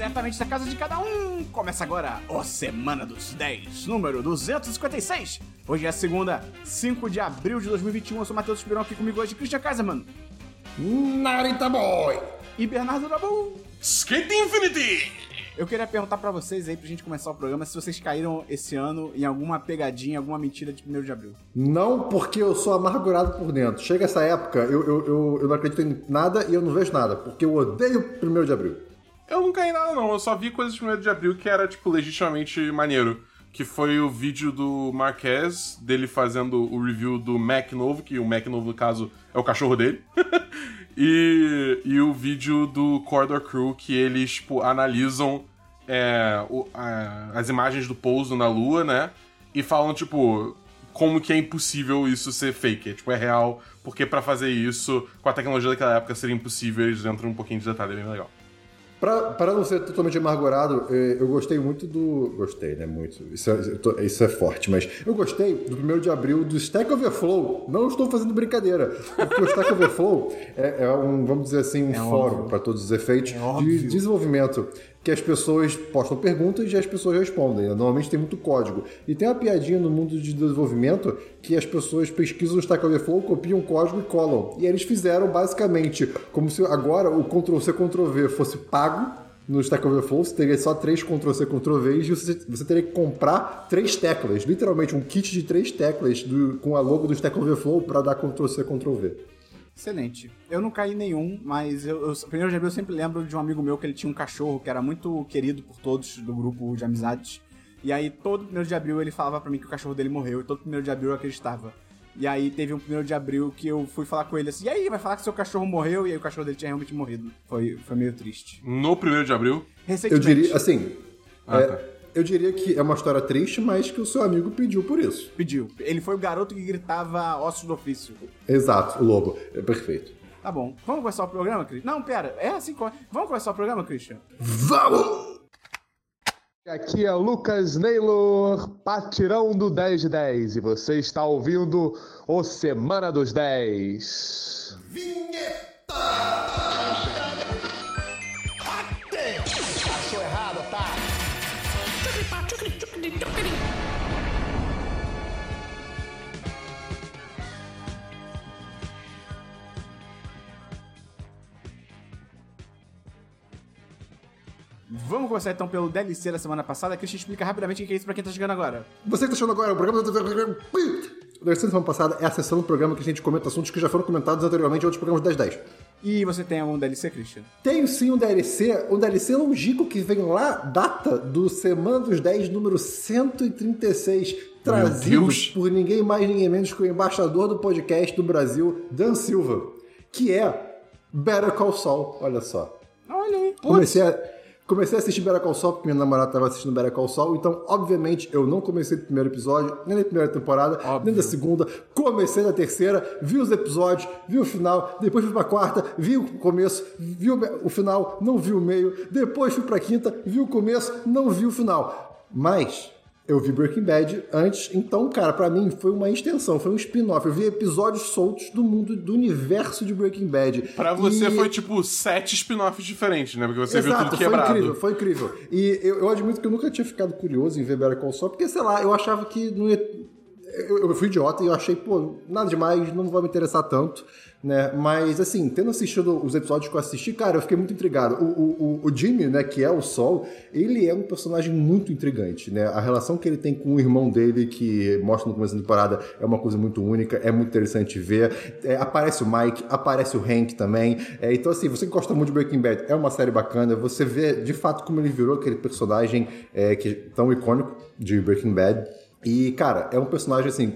diretamente da casa de cada um. Começa agora a Semana dos 10, número 256. Hoje é segunda, 5 de abril de 2021. Eu sou Matheus Esperão, aqui comigo hoje Christian Kasserman, Narita Boy e Bernardo Drabu. Skate Infinity. Eu queria perguntar pra vocês aí, pra gente começar o programa, se vocês caíram esse ano em alguma pegadinha, alguma mentira de 1º de abril. Não, porque eu sou amargurado por dentro. Chega essa época, eu não acredito em nada e eu não vejo nada, porque eu odeio 1º de abril. Eu não caí nada não, eu só vi coisas de 1º de abril que era, tipo, legitimamente maneiro. Que foi o vídeo do Marquez, dele fazendo o review do Mac novo, que o Mac novo, no caso, é o cachorro dele. E o vídeo do Corridor Crew, que eles, tipo, analisam as imagens do pouso na lua, né? E falam, tipo, como que é impossível isso ser fake. É, tipo, é real, porque pra fazer isso, com a tecnologia daquela época, seria impossível. Eles entram um pouquinho de detalhe, é bem legal. Para não ser totalmente amargurado, eu gostei muito do... Gostei, né? Muito. Isso é forte, mas... Eu gostei do 1º de abril do Stack Overflow. Não estou fazendo brincadeira. Porque o Stack Overflow é um, vamos dizer assim, um fórum, para todos os efeitos, de desenvolvimento. Que as pessoas postam perguntas e as pessoas respondem. Normalmente tem muito código. E tem uma piadinha no mundo de desenvolvimento que as pessoas pesquisam o Stack Overflow, copiam o código e colam. E eles fizeram basicamente como se agora o Ctrl-C, Ctrl-V fosse pago no Stack Overflow. Você teria só 3 Ctrl-C, Ctrl-Vs e você teria que comprar 3 teclas. Literalmente um kit de 3 teclas com a logo do Stack Overflow para dar Ctrl-C, Ctrl-V. Excelente. Eu não caí nenhum, mas eu 1º de abril eu sempre lembro de um amigo meu que ele tinha um cachorro que era muito querido por todos do grupo de amizades. E aí todo 1º de abril ele falava pra mim que o cachorro dele morreu, e todo 1º de abril eu acreditava. E aí teve um 1º de abril que eu fui falar com ele assim, e aí, vai falar que seu cachorro morreu? E aí o cachorro dele tinha realmente morrido. Foi meio triste. No 1º de abril? Recentemente. Eu diria, assim... Eu diria que é uma história triste, mas que o seu amigo pediu por isso. Pediu. Ele foi o garoto que gritava ossos do ofício. Exato, o lobo. É perfeito. Tá bom. Vamos começar o programa, Christian? Não, pera. É assim. Vamos começar o programa, Christian? Vamos! Aqui é o Lucas Neylor, patirão do 10 de 10. E você está ouvindo o Semana dos 10. Vinheta! Vamos começar então pelo DLC da semana passada, que a gente explica rapidamente o que é isso pra quem tá chegando agora. Você que tá chegando agora, o programa O DLC da semana passada é a sessão do programa que a gente comenta assuntos que já foram comentados anteriormente em outros programas 10/10. E você tem algum DLC, Christian? Tenho sim um DLC longico que vem lá, data do Semana dos 10, número 136, trazido por ninguém mais, ninguém menos que o embaixador do podcast do Brasil, Dan Silva, que é Better Call Saul. Olha só. Olha aí. Comecei a assistir Better Call Saul porque minha namorada estava assistindo Better Call Saul, então, obviamente, eu não comecei do 1º episódio, nem da 1ª temporada, nem da 2ª, comecei da 3ª, vi os episódios, vi o final, depois fui pra 4ª, vi o começo, vi o final, não vi o meio, depois fui pra 5ª, vi o começo, não vi o final. Mas eu vi Breaking Bad antes, então, cara, pra mim foi uma extensão, foi um spin-off, eu vi episódios soltos do mundo, do universo de Breaking Bad. Pra você foi, tipo, 7 spin-offs diferentes, né? Porque você viu tudo quebrado. Foi incrível. E eu admito que eu nunca tinha ficado curioso em ver Better Call Saul, porque, sei lá, eu achava que não ia... Eu fui idiota e eu achei, pô, nada demais, não vai me interessar tanto, né? Mas, assim, tendo assistido os episódios que eu assisti, cara, eu fiquei muito intrigado. O Jimmy, né, que é o Saul, ele é um personagem muito intrigante, né? A relação que ele tem com o irmão dele, que mostra no começo da temporada, é uma coisa muito única, é muito interessante ver. Aparece o Mike, aparece o Hank também. Então, assim, você que gosta muito de Breaking Bad, é uma série bacana, você vê, de fato, como ele virou aquele personagem tão icônico de Breaking Bad. E, cara, é um personagem, assim,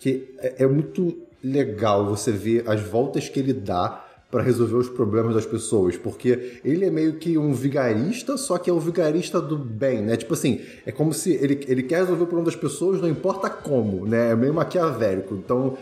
que é muito legal você ver as voltas que ele dá pra resolver os problemas das pessoas, porque ele é meio que um vigarista, só que é um vigarista do bem, né? Tipo assim, é como se ele quer resolver o problema das pessoas, não importa como, né? É meio maquiavélico, então...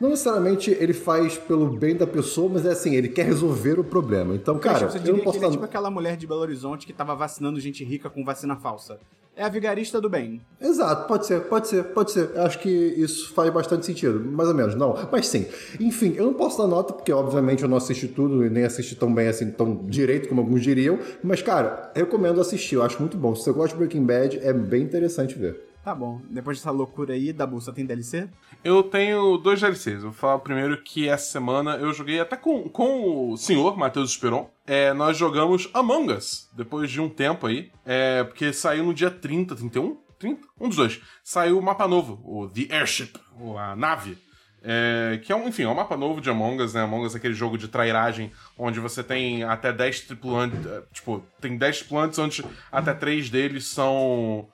Não necessariamente ele faz pelo bem da pessoa, mas é assim, ele quer resolver o problema. Então, cara, eu não posso... Você diria que ele é tipo aquela mulher de Belo Horizonte que tava vacinando gente rica com vacina falsa. é a vigarista do bem. Exato, pode ser. Acho que isso faz bastante sentido, mais ou menos, não. Mas sim. Enfim, eu não posso dar nota, porque obviamente eu não assisti tudo e nem assisti tão bem assim, tão direito como alguns diriam. Mas, cara, recomendo assistir, eu acho muito bom. Se você gosta de Breaking Bad, é bem interessante ver. Tá bom. Depois dessa loucura aí, Dabu, você tem DLC? Eu tenho 2 DLCs. Vou falar primeiro que essa semana eu joguei até com o senhor Matheus Esperão. Nós jogamos Among Us, depois de um tempo aí. Porque saiu no dia 30, 31? 30? Um dos dois. Saiu o mapa novo, o The Airship, ou a nave. Que é um mapa novo de Among Us, né? Among Us é aquele jogo de trairagem onde você tem até 10 tripulantes. Tipo, tem 10 tripulantes onde até 3 deles são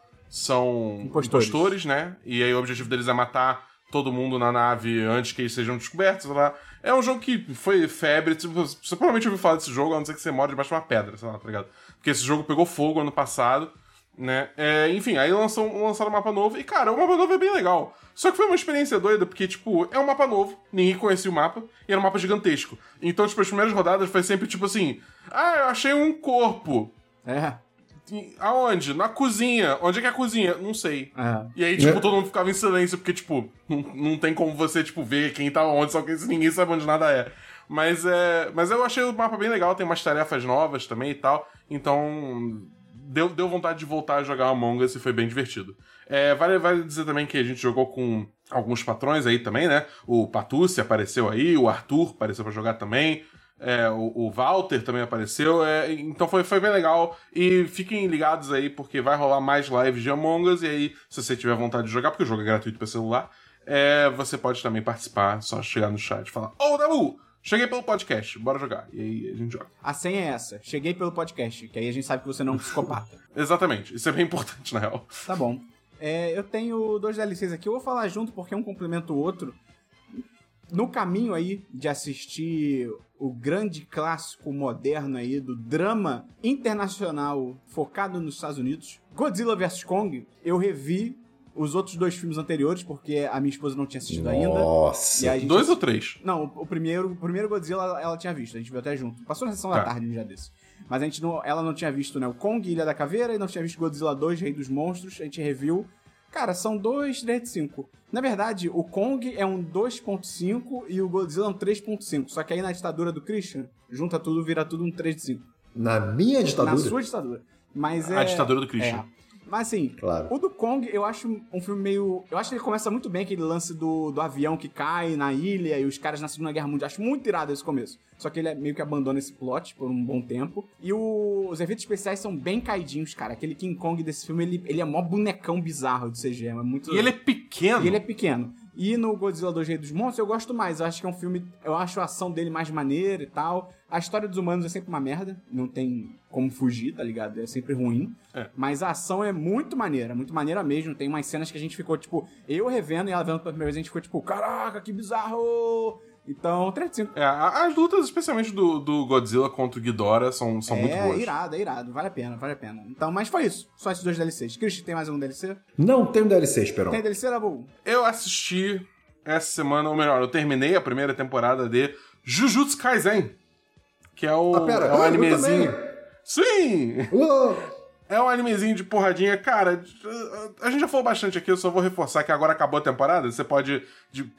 impostores, né? E aí o objetivo deles é matar todo mundo na nave antes que eles sejam descobertos, sei lá. É um jogo que foi febre, você provavelmente ouviu falar desse jogo, a não ser que você mora debaixo de uma pedra, sei lá, tá ligado? Porque esse jogo pegou fogo ano passado, né? Enfim, aí lançaram um mapa novo, e cara, o mapa novo é bem legal. Só que foi uma experiência doida, porque, tipo, é um mapa novo, ninguém conhecia o mapa, e era um mapa gigantesco. Então, tipo, as primeiras rodadas foi sempre, tipo assim, eu achei um corpo. Aonde? Na cozinha. Onde é que é a cozinha? Não sei. E aí, tipo, todo mundo ficava em silêncio, porque, tipo, não tem como você, tipo, ver quem tá onde, só que ninguém sabe onde nada é. Mas eu achei o mapa bem legal, tem umas tarefas novas também e tal, então deu vontade de voltar a jogar Among Us e foi bem divertido. Vale dizer também que a gente jogou com alguns patrões aí também, né? O Patucci apareceu aí, o Arthur apareceu pra jogar também. O Walter também apareceu, então foi bem legal. E fiquem ligados aí, porque vai rolar mais lives de Among Us. E aí, se você tiver vontade de jogar, porque o jogo é gratuito para celular, você pode também participar. Só chegar no chat e falar: Ô, Dabu, cheguei pelo podcast, bora jogar. E aí a gente joga. A senha é essa: cheguei pelo podcast, que aí a gente sabe que você não é um psicopata. Exatamente, isso é bem importante na real. Tá bom. Eu tenho 2 DLCs aqui, eu vou falar junto porque um complementa o outro. No caminho aí de assistir o grande clássico moderno aí do drama internacional focado nos Estados Unidos, Godzilla vs. Kong, eu revi os outros 2 filmes anteriores, porque a minha esposa não tinha assistido ainda. Nossa! 2 ou 3? Não, o primeiro Godzilla ela tinha visto, a gente viu até junto. Passou na sessão da tarde, um dia desse. Mas a gente ela não tinha visto, né, o Kong, Ilha da Caveira, e não tinha visto Godzilla 2, Rei dos Monstros, a gente reviu. Cara, são 2.35. Na verdade, o Kong é um 2.5 e o Godzilla é um 3.5. Só que aí na ditadura do Christian, junta tudo, vira tudo um 3.5. Na minha ditadura? Na sua ditadura. Mas a ditadura do Christian. Mas assim, claro. O do Kong, eu acho um filme meio... Eu acho que ele começa muito bem, aquele lance do avião que cai na ilha e os caras na Segunda Guerra Mundial. Acho muito irado esse começo. Só que ele meio que abandona esse plot por um bom tempo. E os efeitos especiais são bem caidinhos, cara. Aquele King Kong desse filme, ele é mó bonecão bizarro de CG. É muito... E ele é pequeno. E no Godzilla 2 Rei dos Monstros eu gosto mais. Eu acho que é um filme... Eu acho a ação dele mais maneira e tal. A história dos humanos é sempre uma merda. Não tem como fugir, tá ligado? É sempre ruim. Mas a ação é muito maneira mesmo. Tem umas cenas que a gente ficou, tipo... Eu revendo e ela vendo pela primeira vez, a gente ficou, tipo... Caraca, que bizarro! Então, 35. As lutas, especialmente do Godzilla contra o Ghidorah, são muito boas. É irado. Vale a pena. Então, mas foi isso. Só esses 2 DLCs. Christian, tem mais algum DLC? Não tem um DLC, Esperão. Tem DLC, Dabu? Eu assisti essa semana, ou melhor, eu terminei a primeira temporada de Jujutsu Kaisen, que é o um animezinho. Sim! É um animezinho de porradinha. Cara, a gente já falou bastante aqui, eu só vou reforçar que agora acabou a temporada. Você pode...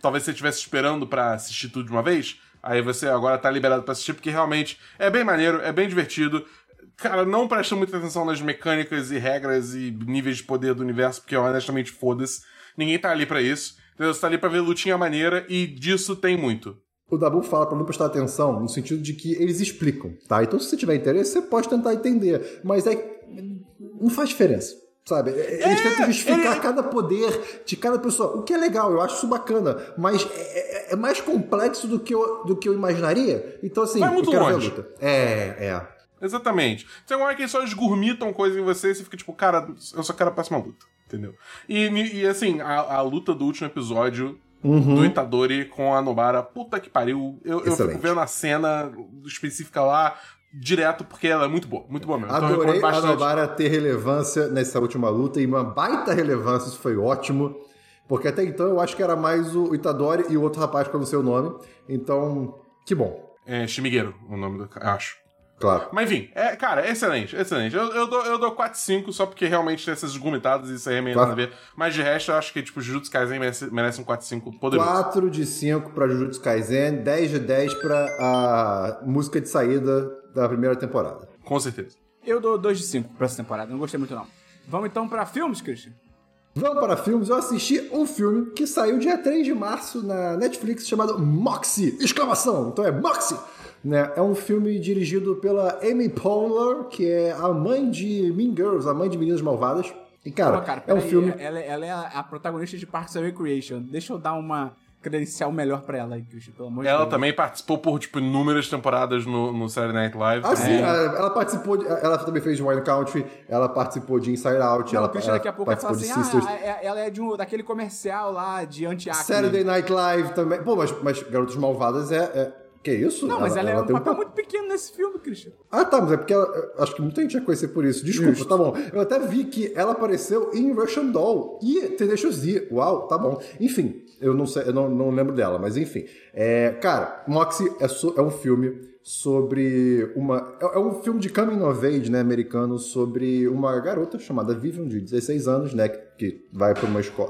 talvez você estivesse esperando pra assistir tudo de uma vez. Aí você agora tá liberado pra assistir, porque realmente é bem maneiro, é bem divertido. Cara, não presta muita atenção nas mecânicas e regras e níveis de poder do universo, porque honestamente foda-se. Ninguém tá ali pra isso. Entendeu? Você tá ali pra ver lutinha maneira e disso tem muito. O Dabu fala pra não prestar atenção no sentido de que eles explicam, tá? Então se você tiver interesse, você pode tentar entender. Mas não faz diferença, sabe? Eles tentam justificar cada poder de cada pessoa, o que é legal, eu acho isso bacana, mas é mais complexo do que eu imaginaria. Então, assim, vai muito longe. Exatamente. Tem uma hora que eles só esgurmitam coisa em você e você fica tipo, cara, eu só quero a próxima luta, entendeu? E assim, a luta do último episódio do Itadori com a Nobara, puta que pariu, eu fico vendo a cena específica lá, direto, porque ela é muito boa mesmo. Adorei então, a Nobara ter relevância nessa última luta, e uma baita relevância, isso foi ótimo, porque até então eu acho que era mais o Itadori e o outro rapaz que eu não sei o nome, então, que bom. Shimigueiro, o nome do cara, acho. Claro. Mas enfim, cara, excelente, excelente. Eu dou 4-5 só porque realmente tem essas gomitadas e isso aí é meio nada a ver. Mas de resto, eu acho que tipo Jujutsu Kaisen merece um 4-5 poderoso. 4 de 5 pra Jujutsu Kaisen, 10 de 10 pra a música de saída da primeira temporada. Com certeza. Eu dou 2 de 5 pra essa temporada, não gostei muito não. Vamos então pra filmes, Christian? Vamos para filmes. Eu assisti um filme que saiu dia 3 de março na Netflix chamado Moxie! Exclamação! Então é Moxie! Né? É um filme dirigido pela Amy Poehler, que é a mãe de Mean Girls, a mãe de Meninas Malvadas. E, cara, é um filme... Ela é a protagonista de Parks and Recreation. Deixa eu dar uma credencial melhor pra ela aí, Christian, pelo amor de Deus. Ela também participou por, tipo, inúmeras temporadas no Saturday Night Live. Ah, sim, ela participou, ela também fez de Wine Country, ela participou de Inside Out, não, ela Christian, daqui a pouco ela fala assim, ela é de daquele comercial lá de anti-acne. Saturday Night Live também. Pô, mas Garotas Malvadas que isso? Não, mas ela é um papel muito pequeno nesse filme, Christian. Ah, tá, mas é porque acho que muita gente ia conhecer por isso. Desculpa, Tá bom. Eu até vi que ela apareceu em Russian Doll e Tenacious D. Uau, tá bom. Enfim, eu não sei, eu não lembro dela, mas enfim. Cara, Moxie é um filme sobre uma... É um filme de coming of age, né, americano, sobre uma garota chamada Vivian, de 16 anos, né, que vai para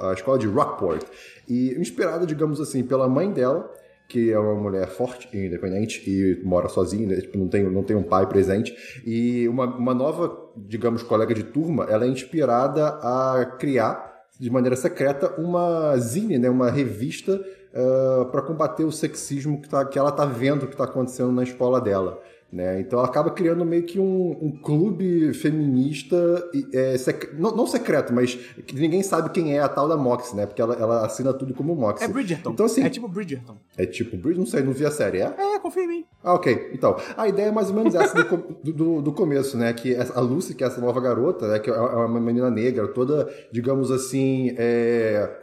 a escola de Rockport. E inspirada, digamos assim, pela mãe dela, que é uma mulher forte e independente e mora sozinha, né? Tipo, não tem um pai presente. E uma nova, digamos, colega de turma, ela é inspirada a criar, de maneira secreta, uma zine, né? Uma revista para combater o sexismo que ela tá vendo que tá acontecendo na escola dela. Né? Então ela acaba criando meio que um clube feminista não secreto, mas que ninguém sabe quem é a tal da Moxie, né? Porque ela assina tudo como Moxie. É Bridgerton, então, assim, é tipo Bridgerton. É tipo Bridgerton, não sei, não vi a série, confia em mim. Ah, ok, então, a ideia é mais ou menos essa do começo, né? Que a Lucy, que é essa nova garota, né? Que é uma menina negra, toda, digamos assim,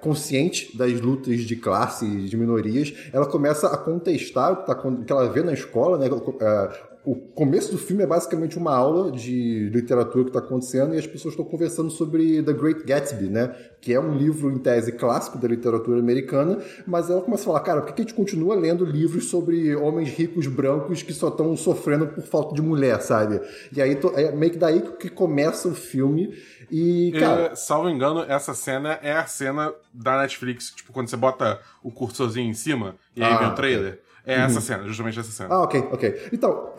consciente das lutas de classe, de minorias, ela começa a contestar o que ela vê na escola, né? O começo do filme é basicamente uma aula de literatura que está acontecendo e as pessoas estão conversando sobre The Great Gatsby, né? Que é um livro, em tese, clássico da literatura americana, mas ela começa a falar, cara, por que a gente continua lendo livros sobre homens ricos brancos que só estão sofrendo por falta de mulher, sabe? E aí, é meio que daí que começa o filme e, cara... salvo engano, essa cena é a cena da Netflix, tipo, quando você bota o cursorzinho em cima e aí vem o trailer... É essa cena, justamente essa cena. Ah, ok. Então,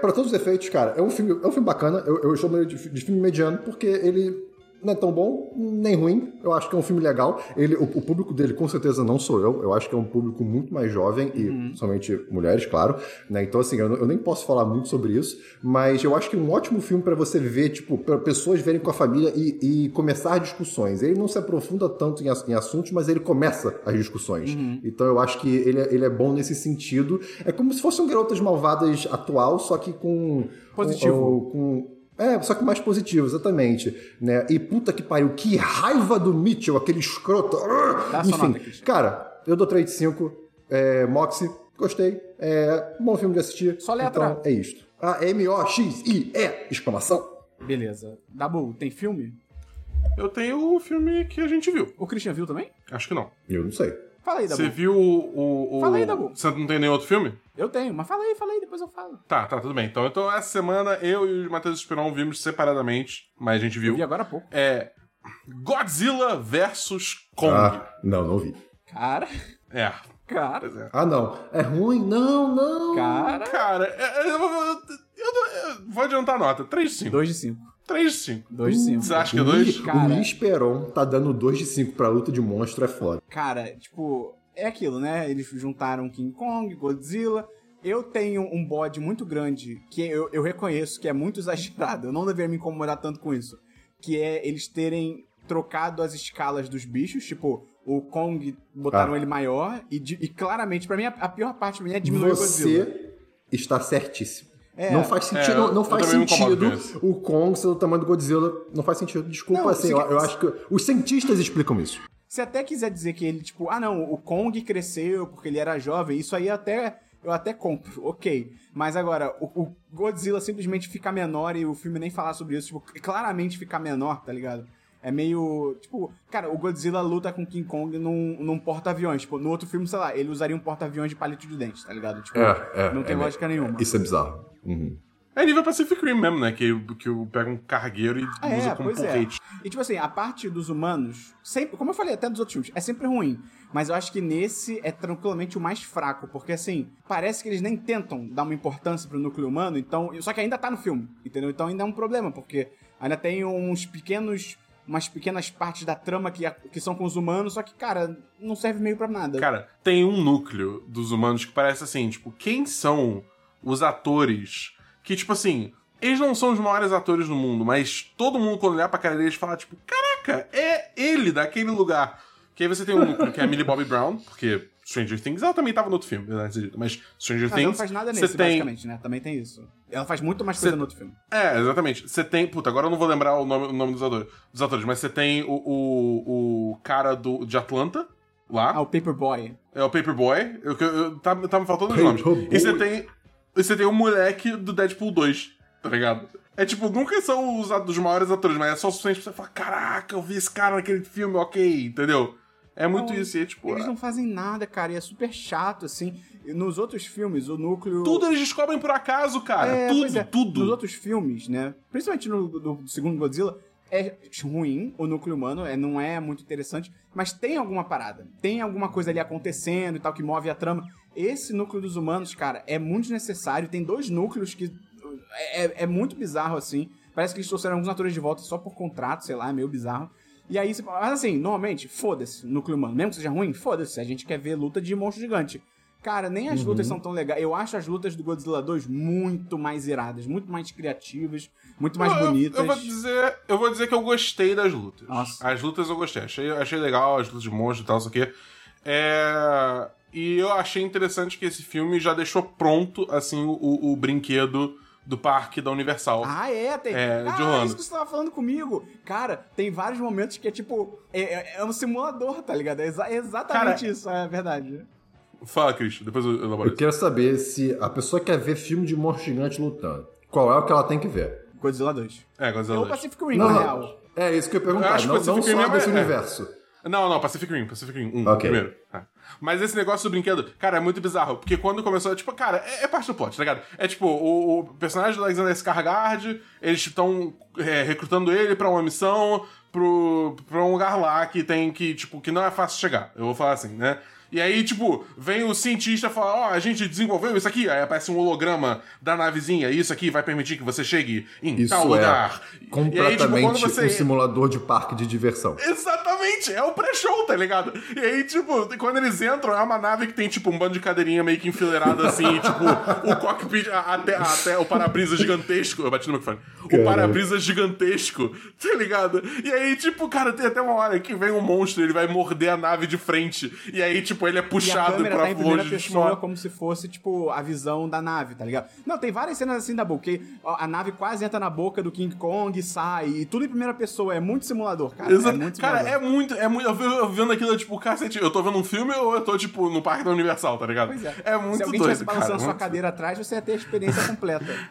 pra todos os efeitos, cara, é um filme bacana. Eu chamo ele de filme mediano, porque ele não é tão bom, nem ruim. Eu acho que é um filme legal. O público dele, com certeza, não sou eu. Eu acho que é um público muito mais jovem e somente mulheres, claro. Né? Então, assim, eu nem posso falar muito sobre isso, mas eu acho que é um ótimo filme pra você ver, tipo, pra pessoas verem com a família e começar discussões. Ele não se aprofunda tanto em assuntos, mas ele começa as discussões. Então, eu acho que ele é bom nesse sentido. É como se fosse um Garotas Malvadas atual, só que com... Positivo. Só que mais positivo, exatamente. Né? E puta que pariu, que raiva do Mitchell, aquele escroto. Enfim, cara, eu dou 3 de 5. Moxie, gostei. Bom filme de assistir. Só letra. Então, é isto. A-M-O-X-I-E! Exclamação. Beleza. Dabu, tem filme? Eu tenho o filme que a gente viu. O Christian viu também? Acho que não. Eu não sei. Fala aí, Dabu. Você viu o... Fala aí, Dabu. Você não tem nenhum outro filme? Eu tenho, mas fala aí, depois eu falo. Tá, tudo bem. Então essa semana eu e o Matheus Esperão vimos separadamente, mas a gente viu. Eu vi agora há pouco. Godzilla vs. Kong. Ah, não vi. Cara. Cara. Ah, não. É ruim? Não. Cara. Eu vou adiantar a nota. 3 de 5. 2 de 5. 3 de 5. 2 de 5. Você acha que é 2? O Luiz Esperon tá dando 2 de 5 pra luta de monstro, é foda. Cara, tipo, é aquilo, né? Eles juntaram King Kong, Godzilla. Eu tenho um bode muito grande que eu reconheço que é muito exagerado. Eu não deveria me incomodar tanto com isso. Que é eles terem trocado as escalas dos bichos, tipo... O Kong, botaram ele maior e claramente, pra mim, a pior parte pra mim é diminuir o Godzilla. Você está certíssimo. Não faz sentido, não faz sentido o Kong ser do tamanho do Godzilla. Não faz sentido. Desculpa, não, assim, eu acho que os cientistas explicam isso. Se até quiser dizer que ele, tipo, o Kong cresceu porque ele era jovem, isso aí eu até compro, ok. Mas agora, o Godzilla simplesmente ficar menor e o filme nem falar sobre isso, tipo, claramente ficar menor, tá ligado? É meio, tipo... Cara, o Godzilla luta com King Kong num porta-aviões. Tipo, no outro filme, sei lá, ele usaria um porta-aviões de palito de dente, tá ligado? Tipo, não tem lógica nenhuma. Isso é bizarro. É nível Pacific Rim mesmo, né? Que pega um cargueiro e usa como porrete. É. E tipo assim, a parte dos humanos, sempre, como eu falei até dos outros filmes, é sempre ruim. Mas eu acho que nesse é tranquilamente o mais fraco, porque assim, parece que eles nem tentam dar uma importância pro núcleo humano, então, só que ainda tá no filme, entendeu? Então ainda é um problema, porque ainda tem umas pequenas partes da trama que são com os humanos, só que, cara, não serve meio pra nada. Cara, tem um núcleo dos humanos que parece assim, tipo, quem são os atores que, tipo assim, eles não são os maiores atores do mundo, mas todo mundo, quando olhar pra cara deles, fala, tipo, caraca, é ele daquele lugar. Que aí você tem um núcleo que é a Millie Bobby Brown, porque Stranger Things, ela também tava no outro filme, mas Stranger Things... Ela não faz nada nesse, basicamente, né? Também tem isso. Ela faz muito mais coisa no outro filme. É, exatamente. Você tem... Puta, agora eu não vou lembrar o nome dos atores, mas você tem o cara de Atlanta, lá. Ah, o Paperboy. É, o Paperboy. Tá me faltando os nomes. E você tem o moleque do Deadpool 2, tá ligado? É tipo, nunca são os maiores atores, mas é só o suficiente pra você falar, caraca, eu vi esse cara naquele filme, ok, entendeu? É muito isso, e é tipo... Eles não fazem nada, cara, e é super chato, assim. Nos outros filmes, o núcleo... Tudo eles descobrem por acaso, cara. Tudo. Nos outros filmes, né? Principalmente no segundo Godzilla, é ruim o núcleo humano, não é muito interessante, mas tem alguma parada. Tem alguma coisa ali acontecendo e tal, que move a trama. Esse núcleo dos humanos, cara, é muito desnecessário. Tem dois núcleos que... É muito bizarro, assim. Parece que eles trouxeram alguns atores de volta só por contrato, sei lá, é meio bizarro. E aí, mas assim, normalmente, foda-se, núcleo humano. Mesmo que seja ruim, foda-se. A gente quer ver luta de monstro gigante. Cara, nem as lutas são tão legais. Eu acho as lutas do Godzilla 2 muito mais iradas, muito mais criativas, muito mais bonitas. Eu vou dizer que eu gostei das lutas. Nossa. As lutas eu gostei. Achei legal as lutas de monstro e tal, isso aqui. E eu achei interessante que esse filme já deixou pronto, assim, o brinquedo do parque da Universal. Ah, é? Tem... de Orlando. Isso que você tava falando comigo. Cara, tem vários momentos que é tipo... É um simulador, tá ligado? É exatamente, cara, isso, é verdade. Fala, Cristo, depois eu elaboro. Eu quero saber se a pessoa quer ver filme de monstro gigante lutando. Qual é o que ela tem que ver? Godzilla 2. Godzilla 2. É o Pacific Rim, na real. É isso que eu ia perguntar. Eu não só desse universo. Não, Pacific Rim 1, okay. Primeiro. É. Mas esse negócio do brinquedo, cara, é muito bizarro. Porque quando começou, tipo, cara, é parte do plot, tá ligado? É tipo, o personagem do Alexander Skarsgård, eles estão recrutando ele pra uma missão, pra um lugar lá que tem que, tipo, que não é fácil chegar. Eu vou falar assim, né? E aí, tipo, vem o cientista falar, ó, a gente desenvolveu isso aqui. Aí aparece um holograma da navezinha. E isso aqui vai permitir que você chegue em isso tal lugar. Completamente aí, tipo, um simulador de parque de diversão. Exatamente! É o pré-show, tá ligado? E aí, tipo, quando eles entram, é uma nave que tem, tipo, um bando de cadeirinha meio que enfileirada, assim. E, tipo, o cockpit, até o para-brisa gigantesco. Eu bati no microfone. O para-brisa gigantesco, tá ligado? E aí, tipo, cara, tem até uma hora que vem um monstro. Ele vai morder a nave de frente. E aí, tipo, ele é puxado pra longe. Primeira pessoa, como se fosse, tipo, a visão da nave, tá ligado? Não, tem várias cenas assim da boca, que a nave quase entra na boca do King Kong e sai, e tudo em primeira pessoa. É muito simulador, cara. Exato. É muito simulador. Cara, é muito... Eu vendo aquilo, tipo, cacete, eu tô vendo um filme ou eu tô, tipo, no parque da Universal, tá ligado? Pois é. É muito doido, se alguém tivesse balançando sua cadeira atrás, você ia ter a experiência completa.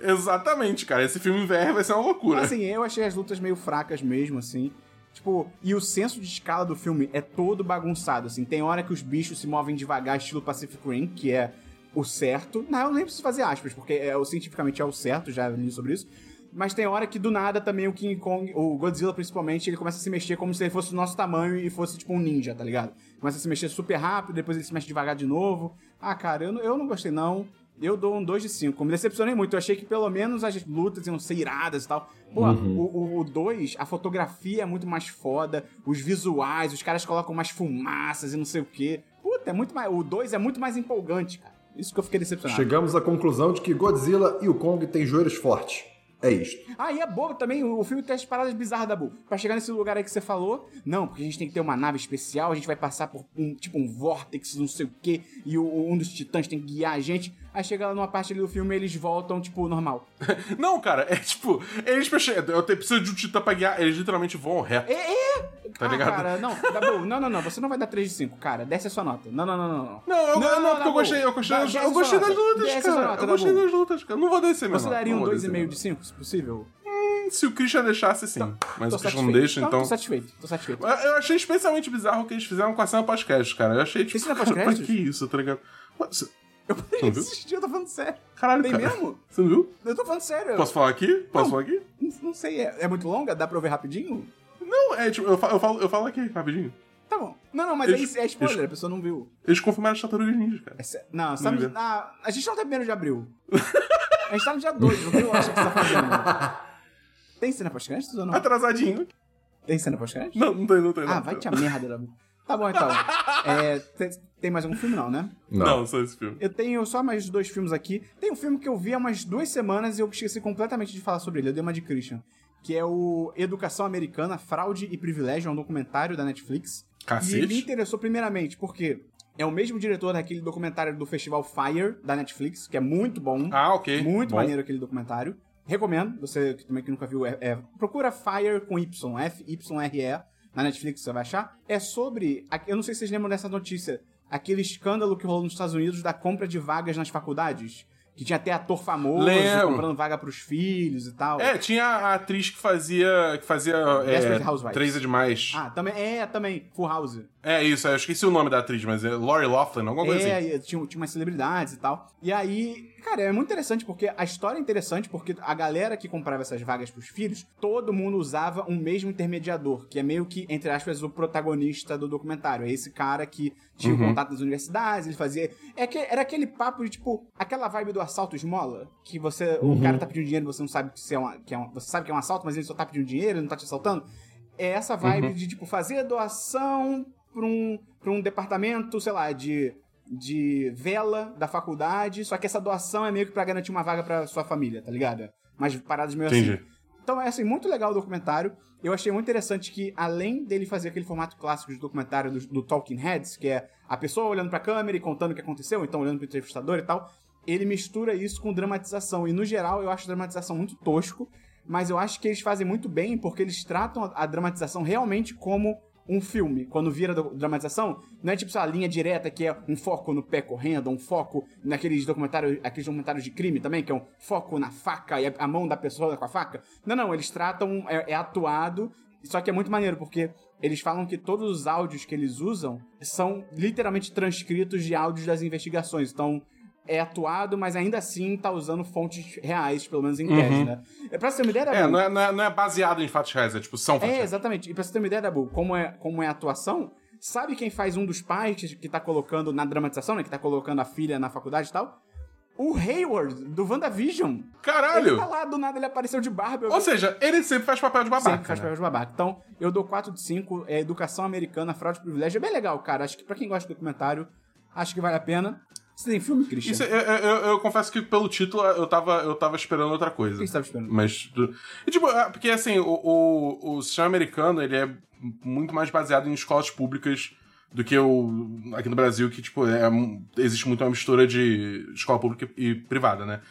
Exatamente, cara. Esse filme em VR vai ser uma loucura. Mas, assim, eu achei as lutas meio fracas mesmo, assim. Tipo, e o senso de escala do filme é todo bagunçado, assim. Tem hora que os bichos se movem devagar, estilo Pacific Rim, que é o certo. Não, eu nem preciso fazer aspas, porque cientificamente é o certo, já li sobre isso. Mas tem hora que, do nada, também o King Kong, o Godzilla principalmente, ele começa a se mexer como se ele fosse do nosso tamanho e fosse, tipo, um ninja, tá ligado? Começa a se mexer super rápido, depois ele se mexe devagar de novo. Ah, cara, eu não gostei, não. Eu dou um 2 de 5. Me decepcionei muito. Eu achei que pelo menos as lutas iam ser iradas e tal. Pô, o 2, a fotografia é muito mais foda. Os visuais, os caras colocam mais fumaças e não sei o quê. Puta, é muito mais... O 2 é muito mais empolgante, cara. Isso que eu fiquei decepcionado. Chegamos à conclusão de que Godzilla e o Kong têm joelhos fortes. É isto. Ah, e é bobo também, o filme tem as paradas bizarras, Dabu. Pra chegar nesse lugar aí que você falou, não, porque a gente tem que ter uma nave especial, a gente vai passar por um vórtex, não sei o quê, e um dos titãs tem que guiar a gente. Aí chega lá numa parte ali do filme e eles voltam, tipo, normal. Não, cara, é tipo, eles eu preciso de um titã pra guiar, eles literalmente voam reto. Tá ligado? Cara, não, Dabu, não, você não vai dar 3 de 5, cara, desce a sua nota. Não. Não, porque eu gostei das lutas, cara. Eu gostei das lutas, cara. Não vou descer mesmo. Você daria um 2,5 de 5? Possível? Se o Christian deixasse, sim. Então, mas o Christian não deixa, então... Tô satisfeito. Eu achei especialmente bizarro o que eles fizeram com a cena pós-crédito, cara. Eu achei, tipo... Tem cena pós-crédito? Pra que isso, tá ligado? Eu parei de assistir, eu tô falando sério. Caralho, tem mesmo? Você não viu? Eu tô falando sério. Posso falar aqui? Não sei, é muito longa? Dá pra eu ver rapidinho? Não, é tipo, eu falo aqui, rapidinho. Tá bom. Não, mas é spoiler, a pessoa não viu. Eles confirmaram as tartarugas ninjas, cara. Não, sabe... A gente não tá primeiro de abril. A gente tá no dia 2, não tem o que você tá fazendo. Tem cena pós-créditos ou não? Atrasadinho. Tem cena pós-créditos? Não tem. Ah, vai-te a merda, Dabu. Tá bom, então. Tem mais algum filme, não, né? Não, só esse filme. Eu tenho só mais 2 filmes aqui. Tem um filme que eu vi há umas 2 semanas e eu esqueci completamente de falar sobre ele. Eu dei uma de Christian. Que é o Educação Americana, Fraude e Privilégio. É um documentário da Netflix. Cacete. E ele me interessou primeiramente porque é o mesmo diretor daquele documentário do Festival Fire, da Netflix, que é muito bom. Ah, ok. Muito maneiro aquele documentário. Recomendo. Você também que nunca viu, procura Fire com Y, F-Y-R-E, na Netflix, você vai achar. É sobre, eu não sei se vocês lembram dessa notícia, aquele escândalo que rolou nos Estados Unidos da compra de vagas nas faculdades. Que tinha até ator famoso comprando vaga pros filhos e tal. É, tinha a atriz que fazia Três é Demais. Ah, também, Full House. É isso, eu esqueci o nome da atriz, mas é Lori Loughlin, alguma coisa assim. É, tinha umas celebridades e tal. E aí, cara, é muito interessante, porque a história é interessante, porque a galera que comprava essas vagas pros filhos, todo mundo usava um mesmo intermediador, que é meio que, entre aspas, o protagonista do documentário. É esse cara que tinha contato nas universidades, ele fazia... Era aquele papo de, tipo, aquela vibe do assalto esmola, que você... O cara tá pedindo dinheiro e você não sabe você sabe que é um assalto, mas ele só tá pedindo dinheiro, ele não tá te assaltando. É essa vibe de, tipo, fazer a doação... Pra um departamento, sei lá, de vela da faculdade, só que essa doação é meio que pra garantir uma vaga pra sua família, tá ligado? Mas paradas meio assim. Então é assim, muito legal o documentário. Eu achei muito interessante que, além dele fazer aquele formato clássico de documentário do Talking Heads, que é a pessoa olhando pra câmera e contando o que aconteceu, então olhando pro entrevistador e tal, ele mistura isso com dramatização. E no geral eu acho a dramatização muito tosco, mas eu acho que eles fazem muito bem porque eles tratam a dramatização realmente como um filme. Quando vira dramatização, não é tipo essa linha direta que é um foco no pé correndo, um foco naqueles documentários, aqueles documentários de crime também, que é um foco na faca e a mão da pessoa com a faca. Não, eles tratam, é atuado, só que é muito maneiro, porque eles falam que todos os áudios que eles usam são literalmente transcritos de áudios das investigações, então é atuado, mas ainda assim tá usando fontes reais, pelo menos em tese, né? Pra você ter uma ideia, Dabu... Não é baseado em fatos reais, são fatos reais. Exatamente. E pra você ter uma ideia, Dabu, como é a atuação, sabe quem faz um dos pais que tá colocando na dramatização, né? Que tá colocando a filha na faculdade e tal? O Hayward, do WandaVision. Caralho! Ele tá lá, do nada ele apareceu de barba. Ou seja, ele sempre faz papel de babaca. Sempre faz papel de babaca. Então, eu dou 4/5, Educação Americana, Fraude e Privilégio. É bem legal, cara. Acho que pra quem gosta do documentário, acho que vale a pena. Você tem filme, Christian? Isso, eu confesso que pelo título eu tava esperando outra coisa. O que você tava esperando? Mas, porque assim, o sistema americano, ele é muito mais baseado em escolas públicas do que aqui no Brasil, que existe muito uma mistura de escola pública e privada, né?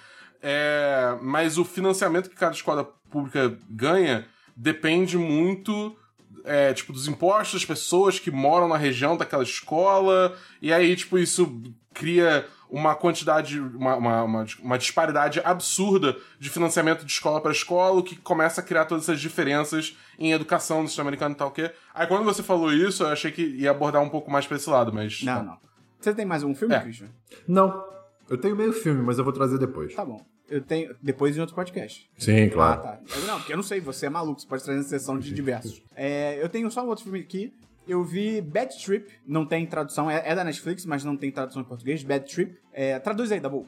Mas o financiamento que cada escola pública ganha depende muito... dos impostos, das pessoas que moram na região daquela escola, e aí, isso cria uma quantidade, uma disparidade absurda de financiamento de escola para escola, o que começa a criar todas essas diferenças em educação no sistema americano e tal, o quê? Aí, quando você falou isso, eu achei que ia abordar um pouco mais pra esse lado, mas... Não. Você tem mais algum filme, Christian? Não. Eu tenho meio filme, mas eu vou trazer depois. Tá bom. Eu tenho... Depois em outro podcast. Sim, claro. Ah, tá. Não, porque eu não sei, você é maluco, você pode trazer sessão de diversos. Eu tenho só um outro filme aqui. Eu vi Bad Trip, não tem tradução, é da Netflix, mas não tem tradução em português, Bad Trip. Traduz aí, Dabu.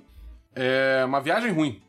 É uma viagem ruim.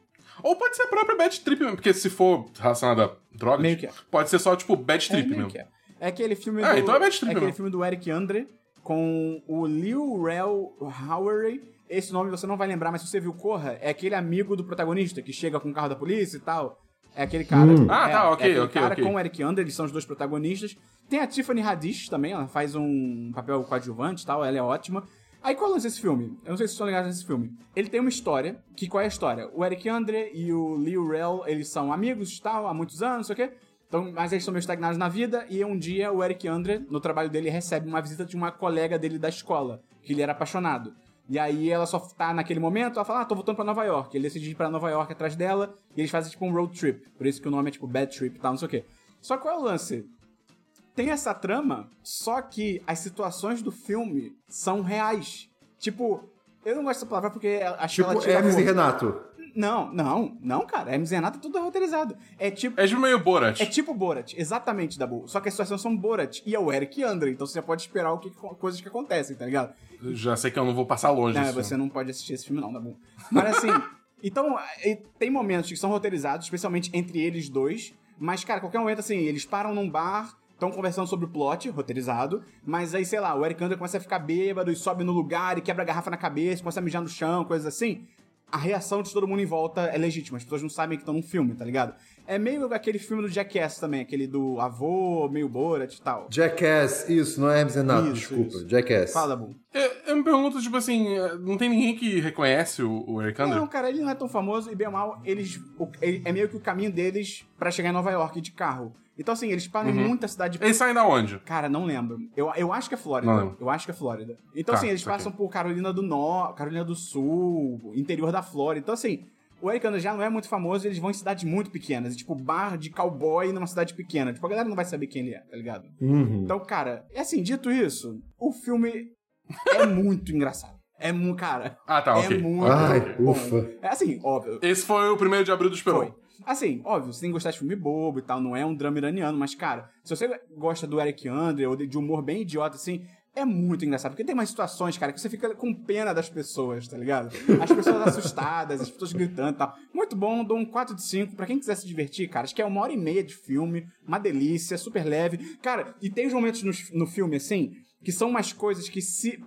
Ou pode ser a própria Bad Trip mesmo, porque se for relacionada a drogas, meio que pode ser só, Bad Trip mesmo. É aquele filme então é Bad Trip mesmo. É aquele filme do Eric André com o Lil Rel Howery. Esse nome você não vai lembrar, mas se você viu Corra, é aquele amigo do protagonista que chega com o carro da polícia e tal. É aquele cara. É aquele cara com o Eric André, eles são os dois protagonistas. Tem a Tiffany Haddish também, ela faz um papel coadjuvante e tal, ela é ótima. Aí qual é esse filme? Eu não sei se vocês estão ligados nesse filme. Ele tem uma história, que qual é a história? O Eric André e o Lil Rel, eles são amigos e tal, há muitos anos, não sei o quê. Então, mas eles são meio estagnados na vida, e um dia o Eric André, no trabalho dele, recebe uma visita de uma colega dele da escola, que ele era apaixonado. E aí ela só tá naquele momento, ela fala, tô voltando pra Nova York. Ele decide ir pra Nova York atrás dela, e eles fazem um road trip. Por isso que o nome é Bad Trip e tal, não sei o quê. Só que qual é o lance? Tem essa trama, só que as situações do filme são reais. Eu não gosto dessa palavra porque acho tipo, que ela tira Hermes e Renato. Não, cara. Hermes e Renato tudo é roteirizado. É tipo... É meio Borat. É tipo Borat, exatamente, Dabu. Só que as situações são Borat e é o Eric André, então você já pode esperar coisas que acontecem, tá ligado? Já sei que eu não vou passar longe disso. Você não pode assistir esse filme não, Dabu. Mas assim, então, tem momentos que são roteirizados, especialmente entre eles dois, mas, cara, qualquer momento, assim, eles param num bar... Estão conversando sobre o plot, roteirizado, mas aí, sei lá, o Eric André começa a ficar bêbado e sobe no lugar e quebra a garrafa na cabeça, começa a mijar no chão, coisas assim. A reação de todo mundo em volta é legítima, as pessoas não sabem que estão num filme, tá ligado? É meio aquele filme do Jackass também, aquele do avô, meio Borat e tal. Jackass, isso, não é Hermes e Renato, desculpa, isso. Jackass. Fala, Bum. Eu me pergunto, tipo assim, não tem ninguém que reconhece o Eric André? Não, cara, ele não é tão famoso e bem ou mal, é meio que o caminho deles pra chegar em Nova York de carro. Então, assim, eles param em muita cidade... Eles saem da onde? Cara, não lembro. Eu acho que é Flórida. Então, tá, assim, eles passam por Carolina do Norte, Carolina do Sul, interior da Flórida. Então, assim, o Eric André já não é muito famoso, eles vão em cidades muito pequenas. Tipo, bar de cowboy numa cidade pequena. Tipo, a galera não vai saber quem ele é, tá ligado? Então, cara, é assim, dito isso, o filme é muito engraçado. Cara, é muito... Ai, bom. Ufa. É assim, óbvio. Esse foi o 1º de abril do Esperão. Foi. Assim, óbvio, você tem que gostar de filme bobo e tal, não é um drama iraniano, mas, cara, se você gosta do Eric André ou de humor bem idiota, assim, é muito engraçado, porque tem umas situações, cara, que você fica com pena das pessoas, tá ligado? As pessoas assustadas, as pessoas gritando e tal. Muito bom, dou um 4 de 5, pra quem quiser se divertir, cara, acho que é 1h30 de filme, uma delícia, super leve. Cara, e tem os momentos no filme, assim... que são umas coisas que se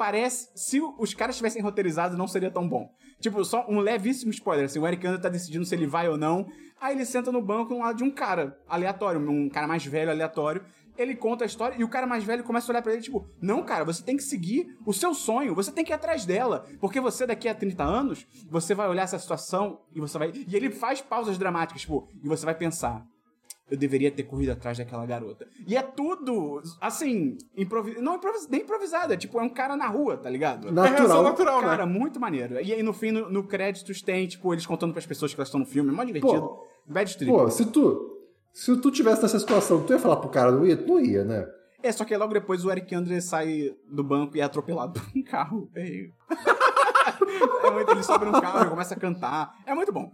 os caras tivessem roteirizado, não seria tão bom. Tipo, só um levíssimo spoiler, assim, o Eric André tá decidindo se ele vai ou não, aí ele senta no banco do lado de um cara aleatório, um cara mais velho aleatório, ele conta a história e o cara mais velho começa a olhar pra ele, tipo, não, cara, você tem que seguir o seu sonho, você tem que ir atrás dela, porque você daqui a 30 anos, você vai olhar essa situação e você vai... E ele faz pausas dramáticas, tipo, e você vai pensar... Eu deveria ter corrido atrás daquela garota. E é tudo, assim, nem improvisado, é tipo, é um cara na rua, tá ligado? Natural, natural, cara, né? Cara, muito maneiro. E aí, no fim, no créditos tem, tipo, eles contando pras pessoas que elas estão no filme, é mó divertido. Bad Trip. Pô, se tu tivesse nessa situação, tu ia falar pro cara, não ia, né? É, só que logo depois o Eric André sai do banco e é atropelado por um carro. Ele sobe num carro e começa a cantar. É muito bom.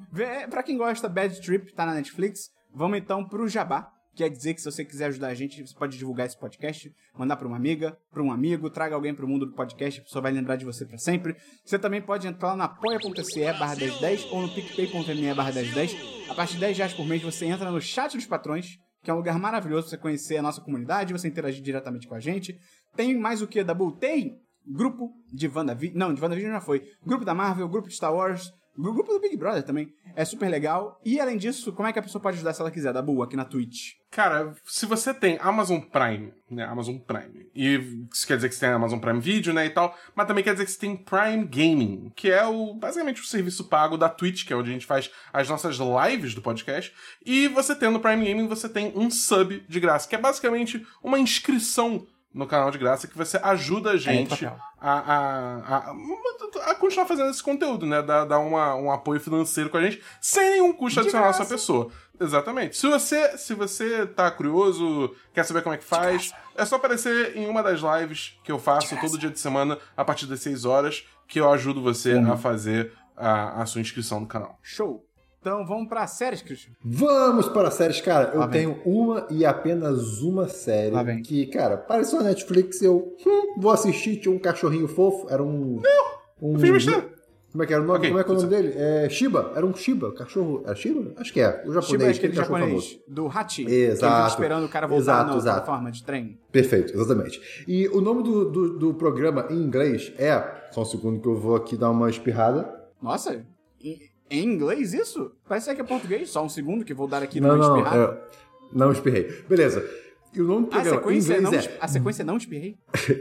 Pra quem gosta, Bad Trip, tá na Netflix. Vamos então pro Jabá, que é dizer que se você quiser ajudar a gente, você pode divulgar esse podcast, mandar pra uma amiga, pra um amigo, traga alguém pro mundo do podcast, a pessoa vai lembrar de você pra sempre. Você também pode entrar lá na apoia.se/1010 ou no picpay.me/1010. A partir de R$10 por mês você entra no chat dos patrões, que é um lugar maravilhoso pra você conhecer a nossa comunidade, você interagir diretamente com a gente. Tem mais o que, Dabu? Tem grupo de WandaVision, não, de WandaVision já foi, grupo da Marvel, grupo de Star Wars... O grupo do Big Brother também é super legal. E, além disso, como é que a pessoa pode ajudar se ela quiser, Dabu, aqui na Twitch? Cara, se você tem Amazon Prime, né? Amazon Prime. E isso quer dizer que você tem Amazon Prime Video, né, e tal. Mas também quer dizer que você tem Prime Gaming, que é basicamente o serviço pago da Twitch, que é onde a gente faz as nossas lives do podcast. E você tendo Prime Gaming, você tem um sub de graça, que é basicamente uma inscrição no canal de graça, que você ajuda a gente a continuar fazendo esse conteúdo, né? Dar um apoio financeiro com a gente, sem nenhum custo adicional à sua pessoa. Exatamente. Se você tá curioso, quer saber como é que faz, é só aparecer em uma das lives que eu faço todo dia de semana, a partir das 6 horas, que eu ajudo você a fazer a sua inscrição no canal. Show! Então vamos para séries, Christian. Vamos para séries, cara. Eu tenho uma e apenas uma série que, cara, apareceu na Netflix, eu vou assistir, tinha um cachorrinho fofo, era um... Não, como é que era o nome? Okay, como é que é o nome dele? É Shiba, era um Shiba, cachorro... Era Shiba? Acho que é, o japonês. Shiba é aquele japonês famoso. Do Hachi. Exato. Que ele esperando o cara voltar na plataforma de trem. Perfeito, exatamente. E o nome do programa em inglês é... Só um segundo que eu vou aqui dar uma espirrada. Nossa, em inglês isso? Parece que é português. Só um segundo que eu vou dar aqui no meu espirrado. Não espirrei. Beleza. E o nome do programa a sequência não espirrei?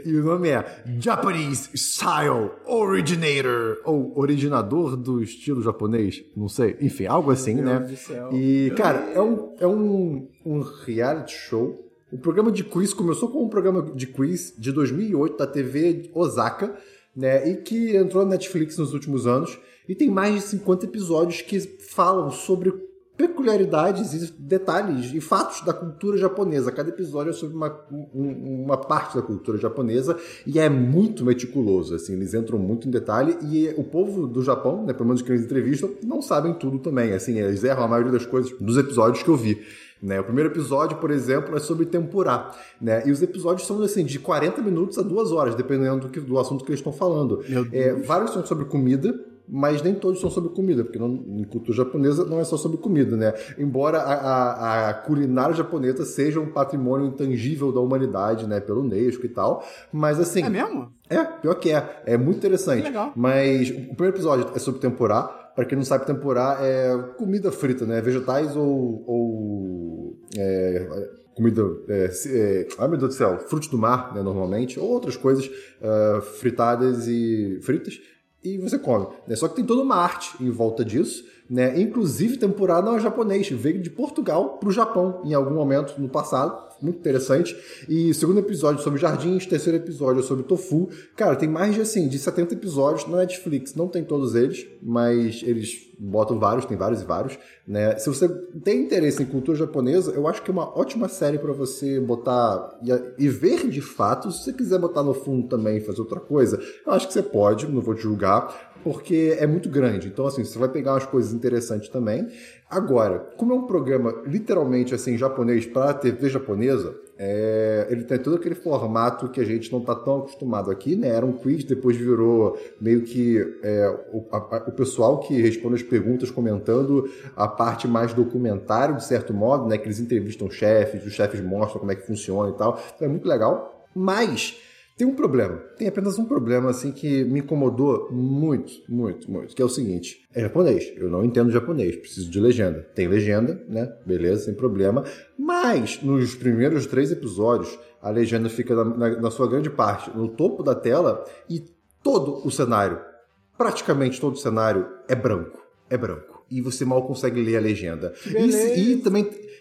E o nome é Japanese Style Originator. Ou originador do estilo japonês. Não sei. Enfim, algo assim, né? Meu Deus do céu. E, cara, é um reality show. O programa de quiz começou com um programa de quiz de 2008 da TV Osaka, né? E que entrou na Netflix nos últimos anos. E tem mais de 50 episódios que falam sobre peculiaridades e detalhes e fatos da cultura japonesa. Cada episódio é sobre uma parte da cultura japonesa e é muito meticuloso, assim, eles entram muito em detalhe e o povo do Japão, né, pelo menos que eles entrevistam, não sabem tudo também, assim, eles erram a maioria das coisas dos episódios que eu vi. Né? O primeiro episódio, por exemplo, é sobre tempurá, né? E os episódios são assim, de 40 minutos a 2 horas, dependendo do assunto que eles estão falando. Vários são sobre comida, mas nem todos são sobre comida, porque em cultura japonesa não é só sobre comida, né? Embora a culinária japonesa seja um patrimônio intangível da humanidade, né? Pelo Unesco e tal, mas assim... É mesmo? É, pior que é. É muito interessante. Legal. Mas o primeiro episódio é sobre tempurá. Para quem não sabe, tempurá é comida frita, né? Vegetais comida... ai, meu Deus do céu! Frutos do mar, né? Normalmente. Ou outras coisas fritadas e fritas. E você come. Né? Só que tem toda uma arte em volta disso. Né? Inclusive, tempurá não é japonês. Veio de Portugal para o Japão em algum momento no passado. Muito interessante. E segundo episódio sobre jardins, terceiro episódio sobre tofu. Cara, tem mais de, assim, de 70 episódios na Netflix. Não tem todos eles, mas eles botam vários, tem vários e vários. Né? Se você tem interesse em cultura japonesa, eu acho que é uma ótima série pra você botar e ver de fato. Se você quiser botar no fundo também e fazer outra coisa, eu acho que você pode, não vou te julgar, porque é muito grande. Então, assim, você vai pegar umas coisas interessantes também. Agora, como é um programa literalmente assim japonês para TV japonesa, ele tem todo aquele formato que a gente não está tão acostumado aqui, né? Era um quiz, depois virou meio que o pessoal que responde as perguntas comentando a parte mais documentário, de certo modo, né? Que eles entrevistam chefes, os chefes mostram como é que funciona e tal. Então é muito legal, mas... Tem um problema, tem apenas um problema assim que me incomodou muito, muito, muito, que é o seguinte, é japonês, eu não entendo japonês, preciso de legenda, tem legenda, né, beleza, sem problema, mas nos primeiros 3 episódios a legenda fica na sua grande parte no topo da tela e todo o cenário, praticamente todo o cenário é branco. E você mal consegue ler a legenda.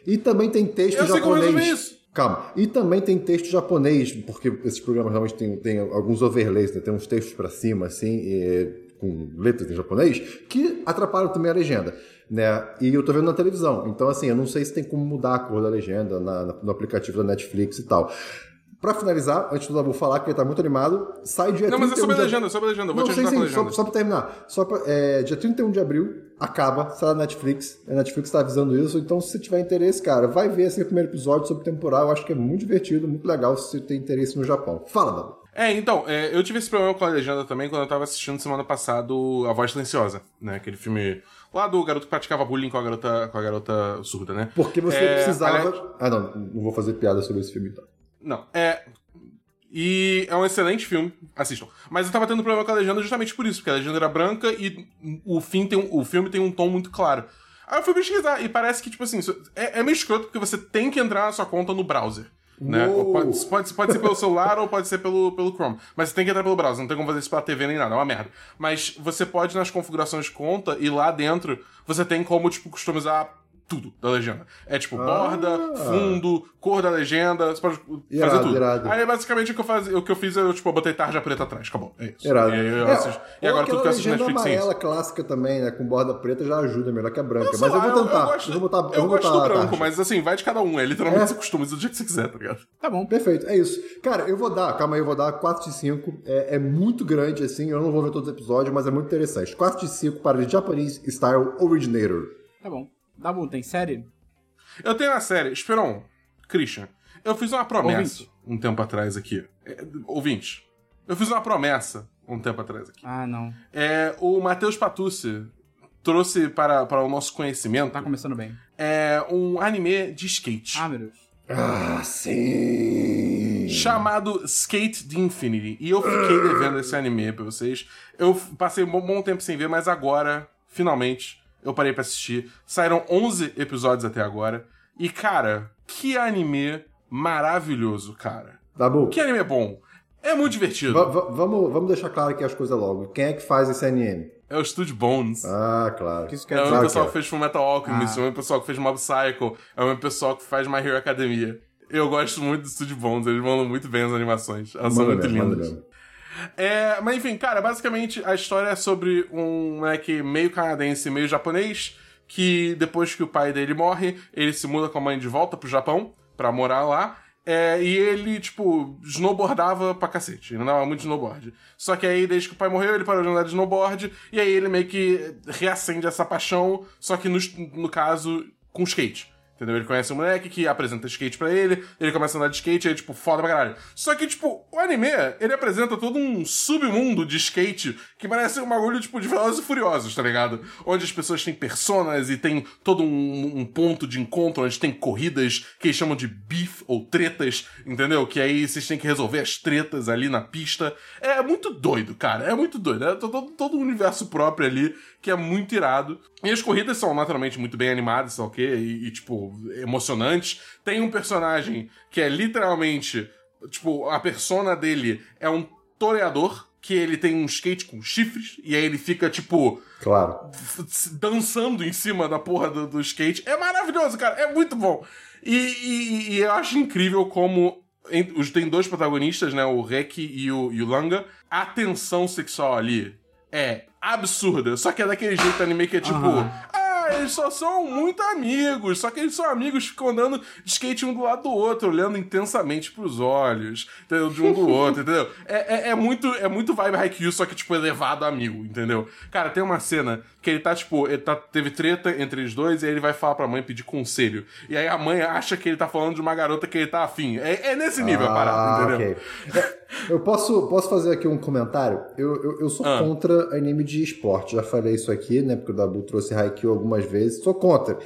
E também tem texto eu japonês. Sei como é isso. Calma. E também tem texto japonês, porque esses programas realmente têm alguns overlays, né? Tem uns textos pra cima, assim, com letras em japonês, que atrapalham também a legenda, né? E eu tô vendo na televisão. Então, assim, eu não sei se tem como mudar a cor da legenda no aplicativo da Netflix e tal. Pra finalizar, antes do Dabu falar, que ele tá muito animado, sai dia 31 de abril... Não, mas é sobre a legenda, eu vou te ajudar com a legenda. Só pra terminar. Dia 31 de abril, acaba, sai na Netflix, a Netflix tá avisando isso, então se você tiver interesse, cara, vai ver esse primeiro episódio sobre temporada, eu acho que é muito divertido, muito legal se você tem interesse no Japão. Fala, Dabu. Eu tive esse problema com a legenda também quando eu tava assistindo semana passada A Voz Silenciosa, né, aquele filme... Lá do garoto que praticava bullying com a garota surda, né? Porque você precisava... Não vou fazer piada sobre esse filme, então. Não, E é um excelente filme, assistam. Mas eu tava tendo problema com a legenda justamente por isso, porque a legenda era branca e o filme tem um tom muito claro. Aí eu fui pesquisar e parece que, tipo assim, é meio escroto porque você tem que entrar na sua conta no browser. Né? Pode ser pelo celular ou pode ser pelo Chrome. Mas você tem que entrar pelo browser, não tem como fazer isso pela TV nem nada, é uma merda. Mas você pode ir nas configurações de conta e lá dentro você tem como, tipo, customizar tudo da legenda. É tipo borda, fundo, cor da legenda, você pode fazer tudo. Irado. Aí basicamente o que eu fiz eu tipo, botei tarja preta atrás, acabou. É isso. Irado. E agora tudo que eu assisto na Netflix é isso. Clássica também, né, com borda preta já ajuda, melhor que a branca. Mas eu vou tentar. Eu gosto do branco, mas assim, vai de cada um. Literalmente você costuma do jeito que você quiser, tá ligado? Tá bom, perfeito. É isso. Cara, eu vou dar 4 de 5. É muito grande, assim, eu não vou ver todos os episódios, mas é muito interessante. 4 de 5 para o Japanese Style Originator. Tá bom. Dabu, tem série? Eu tenho uma série. Esperão, Christian, eu fiz uma promessa um tempo atrás aqui. Ouvinte, eu fiz uma promessa um tempo atrás aqui. Ah, não. O Matheus Patucci trouxe para o nosso conhecimento... Tá começando bem. Um anime de skate. Ah, meu Deus. Ah, sim! Chamado Skate Infinity. E eu fiquei devendo esse anime pra vocês. Eu passei um bom tempo sem ver, mas agora, finalmente... Eu parei pra assistir. Saíram 11 episódios até agora. E, cara, que anime maravilhoso, cara. Tá bom. Que anime bom. É muito divertido. Vamos deixar claro aqui as coisas logo. Quem é que faz esse anime? É o Estúdio Bones. Ah, claro. Que isso quer dizer? É o mesmo pessoal que fez Full Metal Alchemist. É o mesmo pessoal que fez Mob Psycho. É o mesmo pessoal que faz My Hero Academia. Eu gosto muito do Estúdio Bones. Eles mandam muito bem as animações. Elas são muito lindas. Mas enfim, cara, basicamente a história é sobre um moleque meio canadense, meio japonês que depois que o pai dele morre, ele se muda com a mãe de volta pro Japão, pra morar lá. E ele, tipo, snowboardava pra cacete. Ele andava muito de snowboard. Só que aí, desde que o pai morreu, ele parou de andar de snowboard. E aí ele meio que reacende essa paixão, só que no caso, com skate. Entendeu? Ele conhece um moleque que apresenta skate pra ele. Ele começa a andar de skate, aí, tipo, foda pra caralho. Só que, tipo, o anime, ele apresenta todo um submundo de skate que parece um bagulho, tipo, de Velozes e Furiosos, tá ligado? Onde as pessoas têm personas e tem todo um ponto de encontro, onde tem corridas que eles chamam de beef ou tretas, entendeu? Que aí vocês têm que resolver as tretas ali na pista. É muito doido, cara. É muito doido. É todo um universo próprio ali que é muito irado. E as corridas são naturalmente muito bem animadas, sei lá o quê, e tipo, emocionantes. Tem um personagem que é literalmente, tipo, a persona dele é um toreador, que ele tem um skate com chifres, e aí ele fica, tipo, claro, dançando em cima da porra do skate. É maravilhoso, cara, é muito bom. E eu acho incrível como tem dois protagonistas, né, o Reki e o Langa, a tensão sexual ali é absurda, só que é daquele jeito anime que é tipo, eles só são muito amigos, só que eles são amigos que ficam andando de skate um do lado do outro, olhando intensamente pros olhos, entendeu? De um do outro, entendeu? É muito vibe Haikyuu, só que tipo, elevado amigo, entendeu? Cara, tem uma cena que ele tá tipo, teve treta entre eles dois, e aí ele vai falar pra mãe pedir conselho, e aí a mãe acha que ele tá falando de uma garota que ele tá afim. É nesse nível a parada, entendeu? Okay. Eu posso fazer aqui um comentário? Eu sou contra anime de esporte. Já falei isso aqui, né? Porque o Dabu trouxe Haikyuu algumas vezes. Sou contra.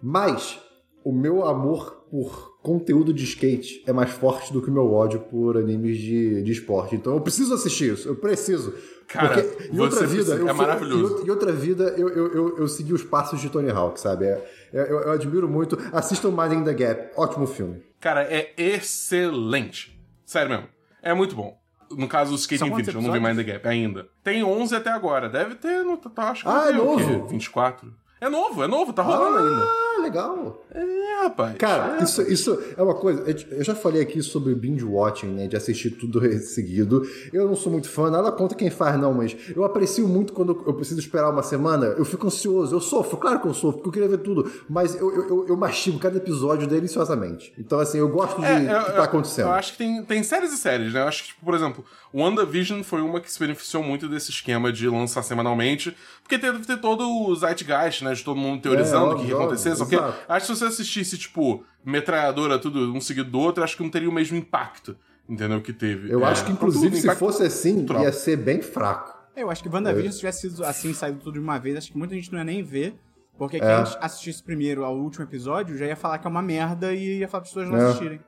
Mas o meu amor por conteúdo de skate é mais forte do que o meu ódio por animes de esporte. Então eu preciso assistir isso. Eu preciso. Cara, porque, é maravilhoso. Em outra vida, eu segui os passos de Tony Hawk, sabe? Eu admiro muito. Assistam Mind in the Gap. Ótimo filme. Cara, é excelente. Sério mesmo. É muito bom. No caso, o Skate Infinity, eu não vi Mind the Gap ainda. Tem 11 até agora. Deve ter, não, acho que é novo. 24. É novo, tá rolando ainda. Ah, legal. É, rapaz. Cara, isso é uma coisa... Eu já falei aqui sobre binge-watching, né? De assistir tudo seguido. Eu não sou muito fã, nada contra quem faz, não. Mas eu aprecio muito quando eu preciso esperar uma semana. Eu fico ansioso, eu sofro. Claro que eu sofro, porque eu queria ver tudo. Mas eu mastigo cada episódio deliciosamente. Então, assim, eu gosto do que tá acontecendo. Eu acho que tem séries e séries, né? Eu acho que, tipo, por exemplo, WandaVision foi uma que se beneficiou muito desse esquema de lançar semanalmente. Porque teve todo o Zeitgeist, né? De todo mundo teorizando o que ia acontecer, só que acho que se você assistisse, tipo, metralhadora, tudo um seguido do outro, acho que não teria o mesmo impacto, entendeu, que teve. Eu acho que, inclusive, se fosse assim, cultural, ia ser bem fraco. Eu acho que WandaVision, se tivesse sido assim, saído tudo de uma vez, acho que muita gente não ia nem ver, porque quem assistisse primeiro ao último episódio já ia falar que é uma merda e ia falar para as pessoas não assistirem.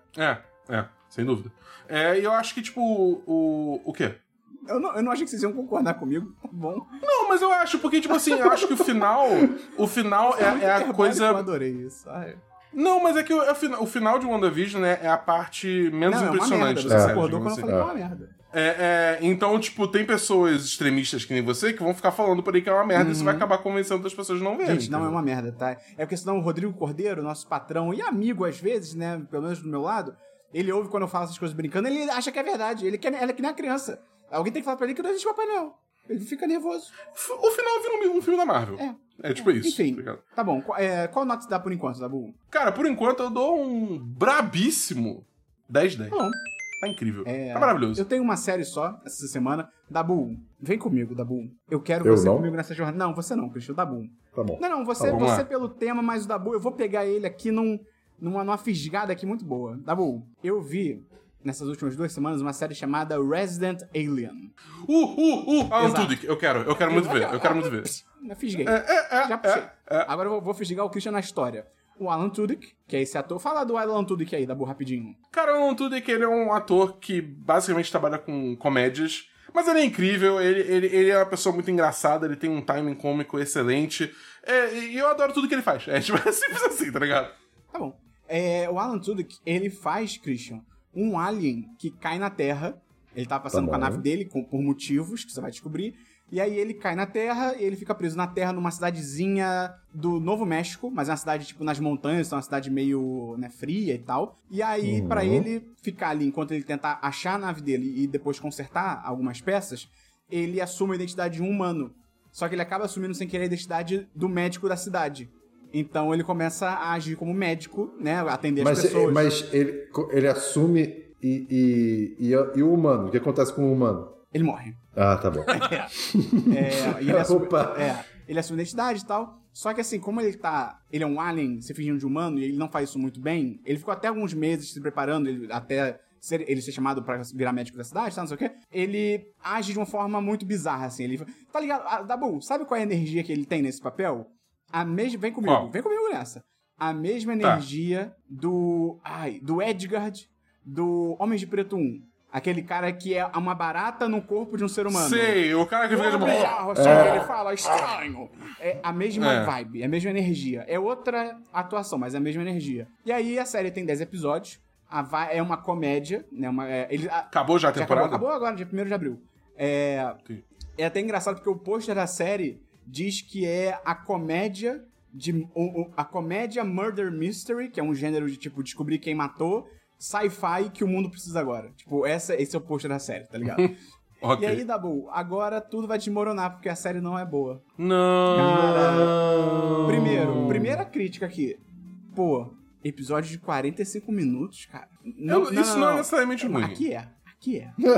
Sem dúvida. E eu acho que, tipo, o quê? Eu não acho que vocês iam concordar comigo, tá bom? Não, mas eu acho, porque, tipo assim, eu acho que o final é a coisa... Eu adorei isso, ai. Não, mas é que o final de WandaVision, né, é a parte menos impressionante. Você acordou quando eu falei que é uma merda. Então, tipo, tem pessoas extremistas que nem você que vão ficar falando por aí que é uma merda, e isso vai acabar convencendo as pessoas não verem. Gente, não é uma merda, tá? É porque senão o Rodrigo Cordeiro, nosso patrão e amigo às vezes, né, pelo menos do meu lado, ele ouve quando eu falo essas coisas brincando, ele acha que é verdade, ele é que nem a criança. Alguém tem que falar pra ele que não existe Papai Noel. Ele fica nervoso. O final vira um filme da Marvel. Isso. Enfim, obrigado. Tá bom. Qual nota você dá por enquanto, Dabu? Cara, por enquanto eu dou um brabíssimo 10-10. Bom. Tá incrível. Tá maravilhoso. Eu tenho uma série só essa semana. Dabu, vem comigo, Dabu. Eu quero você comigo nessa jornada. Não, você não, Cristian. Dabu. Tá bom. Não, você pelo tema, mas o Dabu, eu vou pegar ele aqui numa fisgada aqui muito boa. Dabu, eu vi... nessas últimas 2 semanas, uma série chamada Resident Alien. Eu quero muito ver, eu quero muito ver. Fisguei. Já puxei. Agora eu vou fisgar o Christian na história. O Alan Tudyk, que é esse ator... Fala do Alan Tudyk aí, Dabu, rapidinho. Cara, o Alan Tudyk, ele é um ator que basicamente trabalha com comédias, mas ele é incrível, ele é uma pessoa muito engraçada, ele tem um timing cômico excelente, e eu adoro tudo que ele faz. É tipo, simples assim, tá ligado? Tá bom. O Alan Tudyk, ele faz, Christian, um alien que cai na Terra. Ele tá passando com a nave dele, por motivos que você vai descobrir. E aí ele cai na Terra, ele fica preso na Terra numa cidadezinha do Novo México, mas é uma cidade, tipo, nas montanhas, é uma cidade meio, né, fria e tal. E aí, pra ele ficar ali, enquanto ele tentar achar a nave dele e depois consertar algumas peças, ele assume a identidade de um humano. Só que ele acaba assumindo, sem querer, a identidade do médico da cidade. Então ele começa a agir como médico, né? Atender as pessoas. Mas ele assume e o humano? O que acontece com o humano? Ele morre. Ah, tá bom. Ele assume identidade e tal. Só que assim, como ele é um alien se fingindo de humano e ele não faz isso muito bem, ele ficou até alguns meses se preparando, até ele ser chamado pra virar médico da cidade, tá, não sei o quê. Ele age de uma forma muito bizarra, assim. Ele, tá ligado? Dabu, sabe qual é a energia que ele tem nesse papel? Vem comigo nessa. A mesma energia do Edgard, do Homens de Preto 1. Aquele cara que é uma barata no corpo de um ser humano. Sei, o cara que fica de bizarro, assim, ele fala estranho. É a mesma vibe, é a mesma energia. É outra atuação, mas é a mesma energia. E aí a série tem 10 episódios. É uma comédia, né? Acabou já a temporada? Acabou agora, dia 1º de abril. É até engraçado porque o pôster da série diz que é a comédia Murder Mystery, que é um gênero de, tipo, descobrir quem matou, sci-fi que o mundo precisa agora. Tipo, esse é o pôster da série, tá ligado? Okay. E aí, Dabu, agora tudo vai desmoronar porque a série não é boa. Não! Primeira crítica aqui. Pô, episódio de 45 minutos, cara. Não é necessariamente ruim. Aqui é.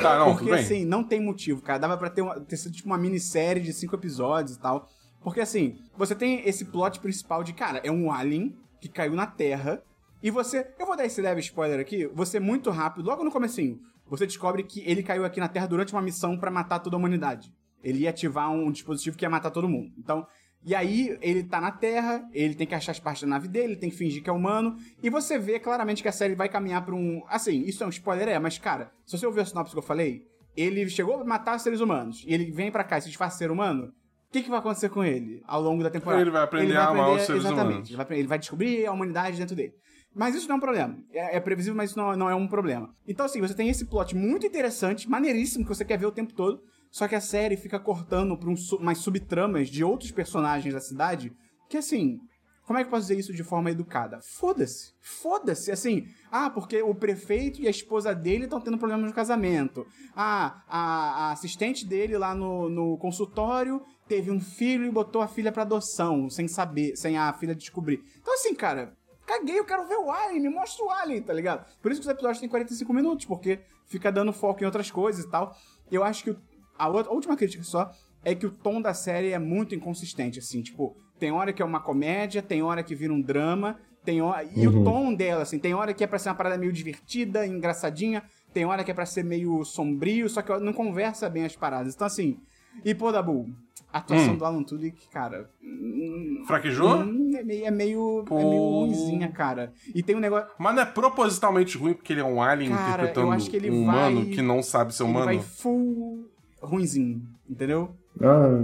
Tá, não, porque, assim, não tem motivo, cara. Dava pra ter sido tipo uma minissérie de 5 episódios e tal. Porque, assim, você tem esse plot principal de, cara, é um alien que caiu na Terra. E você... Eu vou dar esse leve spoiler aqui. Você, muito rápido, logo no comecinho, você descobre que ele caiu aqui na Terra durante uma missão pra matar toda a humanidade. Ele ia ativar um dispositivo que ia matar todo mundo. Então... E aí, ele tá na Terra, ele tem que achar as partes da nave dele, ele tem que fingir que é humano, e você vê claramente que a série vai caminhar pra um... Assim, isso é um spoiler, mas, cara, se você ouvir o sinopse que eu falei, ele chegou a matar os seres humanos, e ele vem pra cá e se disfarça de ser humano, o que vai acontecer com ele ao longo da temporada? Ele vai aprender a amar os seres humanos. Exatamente, ele vai descobrir a humanidade dentro dele. Mas isso não é um problema. É previsível, mas isso não é um problema. Então, assim, você tem esse plot muito interessante, maneiríssimo, que você quer ver o tempo todo, só que a série fica cortando para umas subtramas de outros personagens da cidade, que assim, como é que eu posso dizer isso de forma educada? Foda-se, assim, porque o prefeito e a esposa dele estão tendo problemas no casamento, a assistente dele lá no consultório teve um filho e botou a filha para adoção, sem a filha descobrir. Então assim, cara, caguei, eu quero ver o Alien, me mostra o Alien, tá ligado? Por isso que os episódios têm 45 minutos, porque fica dando foco em outras coisas e tal. Eu acho que a última crítica só é que o tom da série é muito inconsistente, assim, tipo, tem hora que é uma comédia, tem hora que vira um drama, tem hora... E o tom dela, assim, tem hora que é pra ser uma parada meio divertida, engraçadinha, tem hora que é pra ser meio sombrio, só que não conversa bem as paradas. Então, assim, e pô, Dabu, a atuação do Alan Tudyk, cara... Fraquejou? É meio ruimzinha, cara. E tem um negócio... Mas não é propositalmente ruim porque ele é um alien, cara, interpretando eu acho que ele um humano que não sabe ser humano? Ele vai full... ruinzinho, entendeu?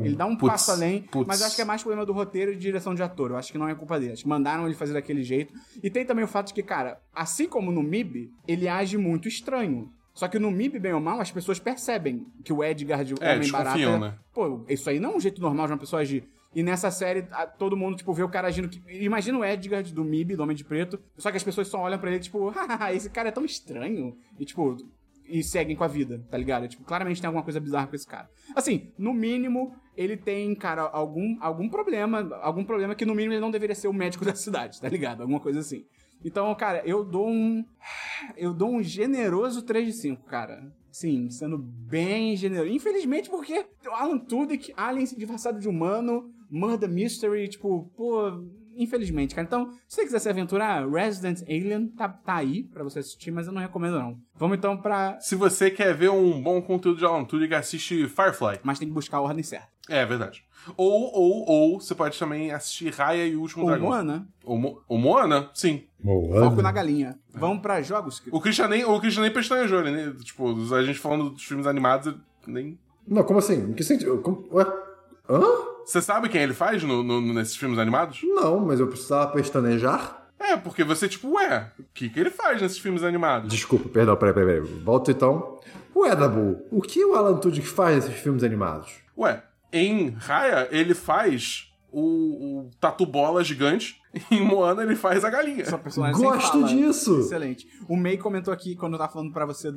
Ele dá um passo além, mas eu acho que é mais problema do roteiro e de direção de ator, eu acho que não é culpa dele, acho que mandaram ele fazer daquele jeito. E tem também o fato de que, cara, assim como no MIB, ele age muito estranho, só que no MIB, bem ou mal, as pessoas percebem que o Edgard, o homem barata, né? Pô, isso aí não é um jeito normal de uma pessoa agir. E nessa série, todo mundo, tipo, vê o cara agindo... Imagina o Edgard do MIB, do Homem de Preto, só que as pessoas só olham pra ele, tipo, haha, esse cara é tão estranho, e tipo... E seguem com a vida, tá ligado? Tipo, claramente tem alguma coisa bizarra com esse cara. Assim, no mínimo, ele tem, cara, algum problema que no mínimo ele não deveria ser o médico da cidade, tá ligado? Alguma coisa assim. Então, cara, eu dou um generoso 3 de 5, cara. Sim, sendo bem generoso. Infelizmente, porque Alan Tudyk, alien disfarçado de humano, Murder Mystery, tipo, pô... Infelizmente, cara. Então, se você quiser se aventurar, Resident Alien tá aí pra você assistir, mas eu não recomendo, não. Vamos então pra... Se você quer ver um bom conteúdo de Alan Tudyk, assiste Firefly. Mas tem que buscar a ordem certa. É, verdade. Ou você pode também assistir Raya e o Último Dragão. Moana. Ou Moana, sim. Moana. Foco na galinha. Vamos pra jogos, que... O Christian nem pestanejou, né? Tipo, a gente falando dos filmes animados, nem... Não, como assim? Em que sentido? Ué? Hã? Você sabe quem ele faz nesses filmes animados? Não, mas eu precisava pestanejar. É, porque você, tipo, o que ele faz nesses filmes animados? Desculpa, perdão, peraí. Volta então. Ué, Dabu, o que o Alan Tudyk faz nesses filmes animados? Ué, em Raya ele faz o tatu bola gigante, e em Moana ele faz a galinha. Gosto disso! Excelente. O May comentou aqui, quando eu tava falando pra você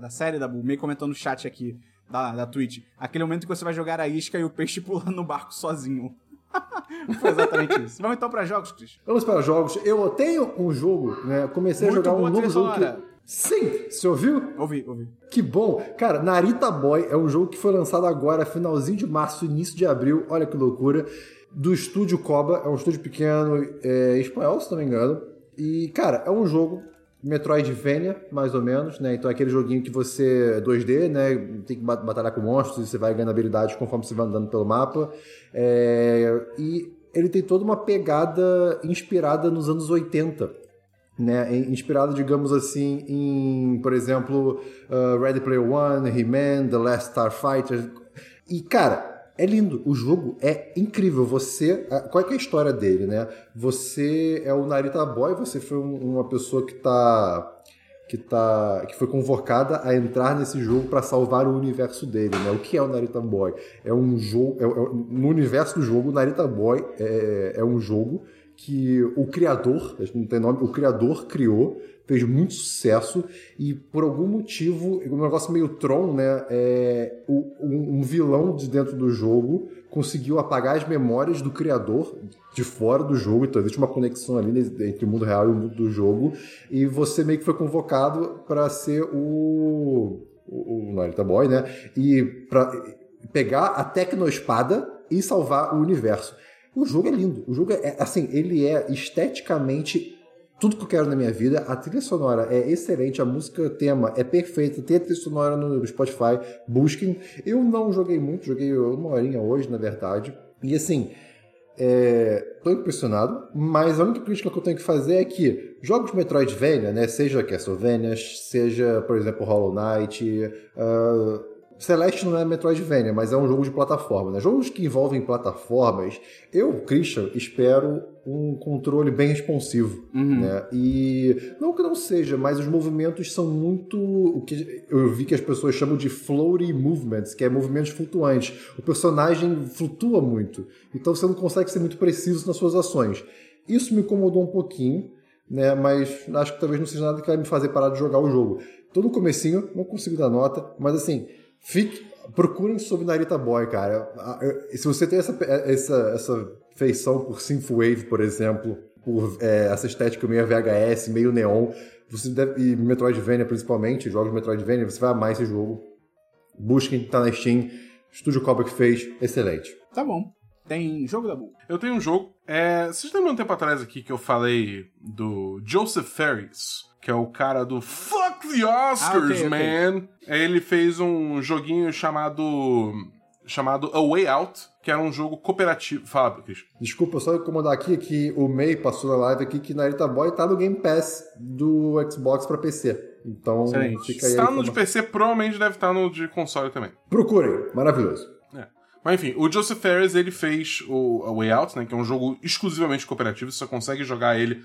da série, Dabu, o May comentou no chat aqui, da Twitch, aquele momento que você vai jogar a isca e o peixe pulando no barco sozinho. Foi exatamente isso. Vamos então para jogos, Christian. Vamos para jogos. Eu tenho um jogo, né? Comecei muito a jogar um novo jogo que... Sim, você ouviu? Ouvi. Que bom. Cara, Narita Boy é um jogo que foi lançado agora, finalzinho de março, início de abril. Olha que loucura. Do estúdio Koba. É um estúdio pequeno, espanhol, se não me engano. E, cara, é um jogo Metroidvania, mais ou menos, né? Então é aquele joguinho que você... 2D, né? Tem que batalhar com monstros e você vai ganhando habilidades conforme você vai andando pelo mapa. E ele tem toda uma pegada inspirada nos anos 80, né? Inspirado, digamos assim, em, por exemplo, Ready Player One, He-Man, The Last Starfighter. E, cara, é lindo. O jogo é incrível. Você... Qual é que é a história dele, né? Você é o Narita Boy, você foi uma pessoa que foi convocada a entrar nesse jogo para salvar o universo dele, né? O que é o Narita Boy? É um jogo... no universo do jogo, o Narita Boy é um jogo que o criador, não tem nome, o criador criou, fez muito sucesso e por algum motivo, um negócio meio Tron, né? Um vilão de dentro do jogo conseguiu apagar as memórias do criador de fora do jogo, então existe uma conexão ali entre o mundo real e o mundo do jogo, e você meio que foi convocado para ser o Narita Boy, né? E para pegar a Tecnoespada e salvar o universo. O jogo é lindo. O jogo é, assim, ele é esteticamente tudo que eu quero na minha vida. A trilha sonora é excelente, a música tema é perfeita. Tem a trilha sonora no Spotify, busquem. Eu não joguei muito, joguei uma horinha hoje, na verdade. E assim, tô impressionado, mas a única crítica que eu tenho que fazer é que jogos de Metroidvania, né, seja Castlevania, seja, por exemplo, Hollow Knight... Celeste não é Metroidvania, mas é um jogo de plataforma, né? Jogos que envolvem plataformas, eu, Christian, espero um controle bem responsivo, né? E não que não seja, mas os movimentos são muito... O que eu vi que as pessoas chamam de floaty movements, que é movimentos flutuantes. O personagem flutua muito, então você não consegue ser muito preciso nas suas ações. Isso me incomodou um pouquinho, né? Mas acho que talvez não seja nada que vai me fazer parar de jogar o jogo. Tô no comecinho, não consigo dar nota, mas assim... Procurem sobre Narita Boy, cara. Se você tem essa feição por Synthwave, por exemplo, por essa estética meio VHS, meio neon, e Metroidvania principalmente, jogos de Metroidvania, você vai amar esse jogo. Busquem, tá na Steam. Estúdio Koba que fez, excelente. Tá bom. Tem jogo da boa. Eu tenho um jogo. Vocês lembram um tempo atrás aqui que eu falei do Joseph Fares, que é o cara do Fuck the Oscars, man. Okay. Ele fez um joguinho chamado A Way Out, que era um jogo cooperativo. Fala, Cris. Desculpa, só incomodar aqui que o May passou na live aqui que Narita Boy tá no Game Pass do Xbox pra PC. Então, excelente. Fica aí. Se tá no de PC, provavelmente deve estar no de console também. Procurem, maravilhoso. Mas enfim, o Joseph Fares, ele fez o A Way Out, né, que é um jogo exclusivamente cooperativo, você só consegue jogar ele...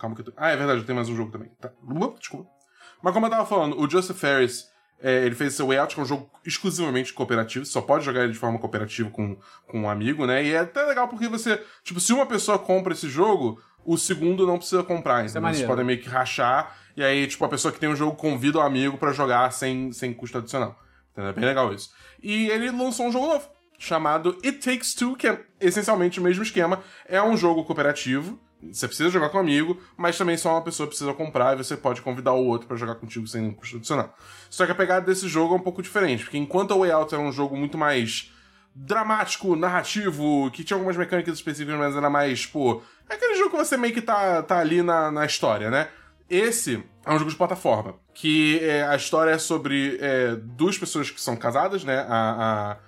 Calma que eu tô... Ah, é verdade, eu tenho mais um jogo também. Tá. Desculpa. Mas como eu tava falando, o Joseph Fares, ele fez esse Way Out, que é um jogo exclusivamente cooperativo, você só pode jogar ele de forma cooperativa com um amigo, né, e é até legal porque você... Tipo, se uma pessoa compra esse jogo, o segundo não precisa comprar, então vocês podem meio que rachar, e aí, tipo, a pessoa que tem um jogo convida o amigo pra jogar sem custo adicional. Então é bem legal isso. E ele lançou um jogo novo, chamado It Takes Two, que é essencialmente o mesmo esquema. É um jogo cooperativo, você precisa jogar com um amigo, mas também só uma pessoa precisa comprar e você pode convidar o outro pra jogar contigo sem nenhum custo adicional. Só que a pegada desse jogo é um pouco diferente, porque enquanto A Way Out era um jogo muito mais dramático, narrativo, que tinha algumas mecânicas específicas, mas era mais, pô... É aquele jogo que você meio que tá ali na história, né? Esse é um jogo de plataforma, que a história é sobre duas pessoas que são casadas, né? A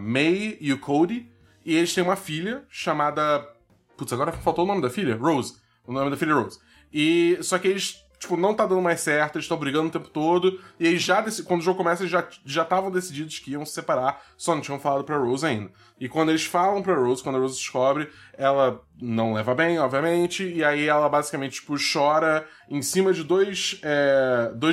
May e o Cody, e eles têm uma filha chamada... Putz, agora faltou o nome da filha? Rose. O nome da filha é Rose. E, só que eles, tipo, não tá dando mais certo, eles estão brigando o tempo todo, e eles quando o jogo começa, eles já estavam decididos que iam se separar, só não tinham falado pra Rose ainda. E quando eles falam pra Rose, quando a Rose descobre, ela não leva bem, obviamente, e aí ela basicamente, tipo, chora em cima de dois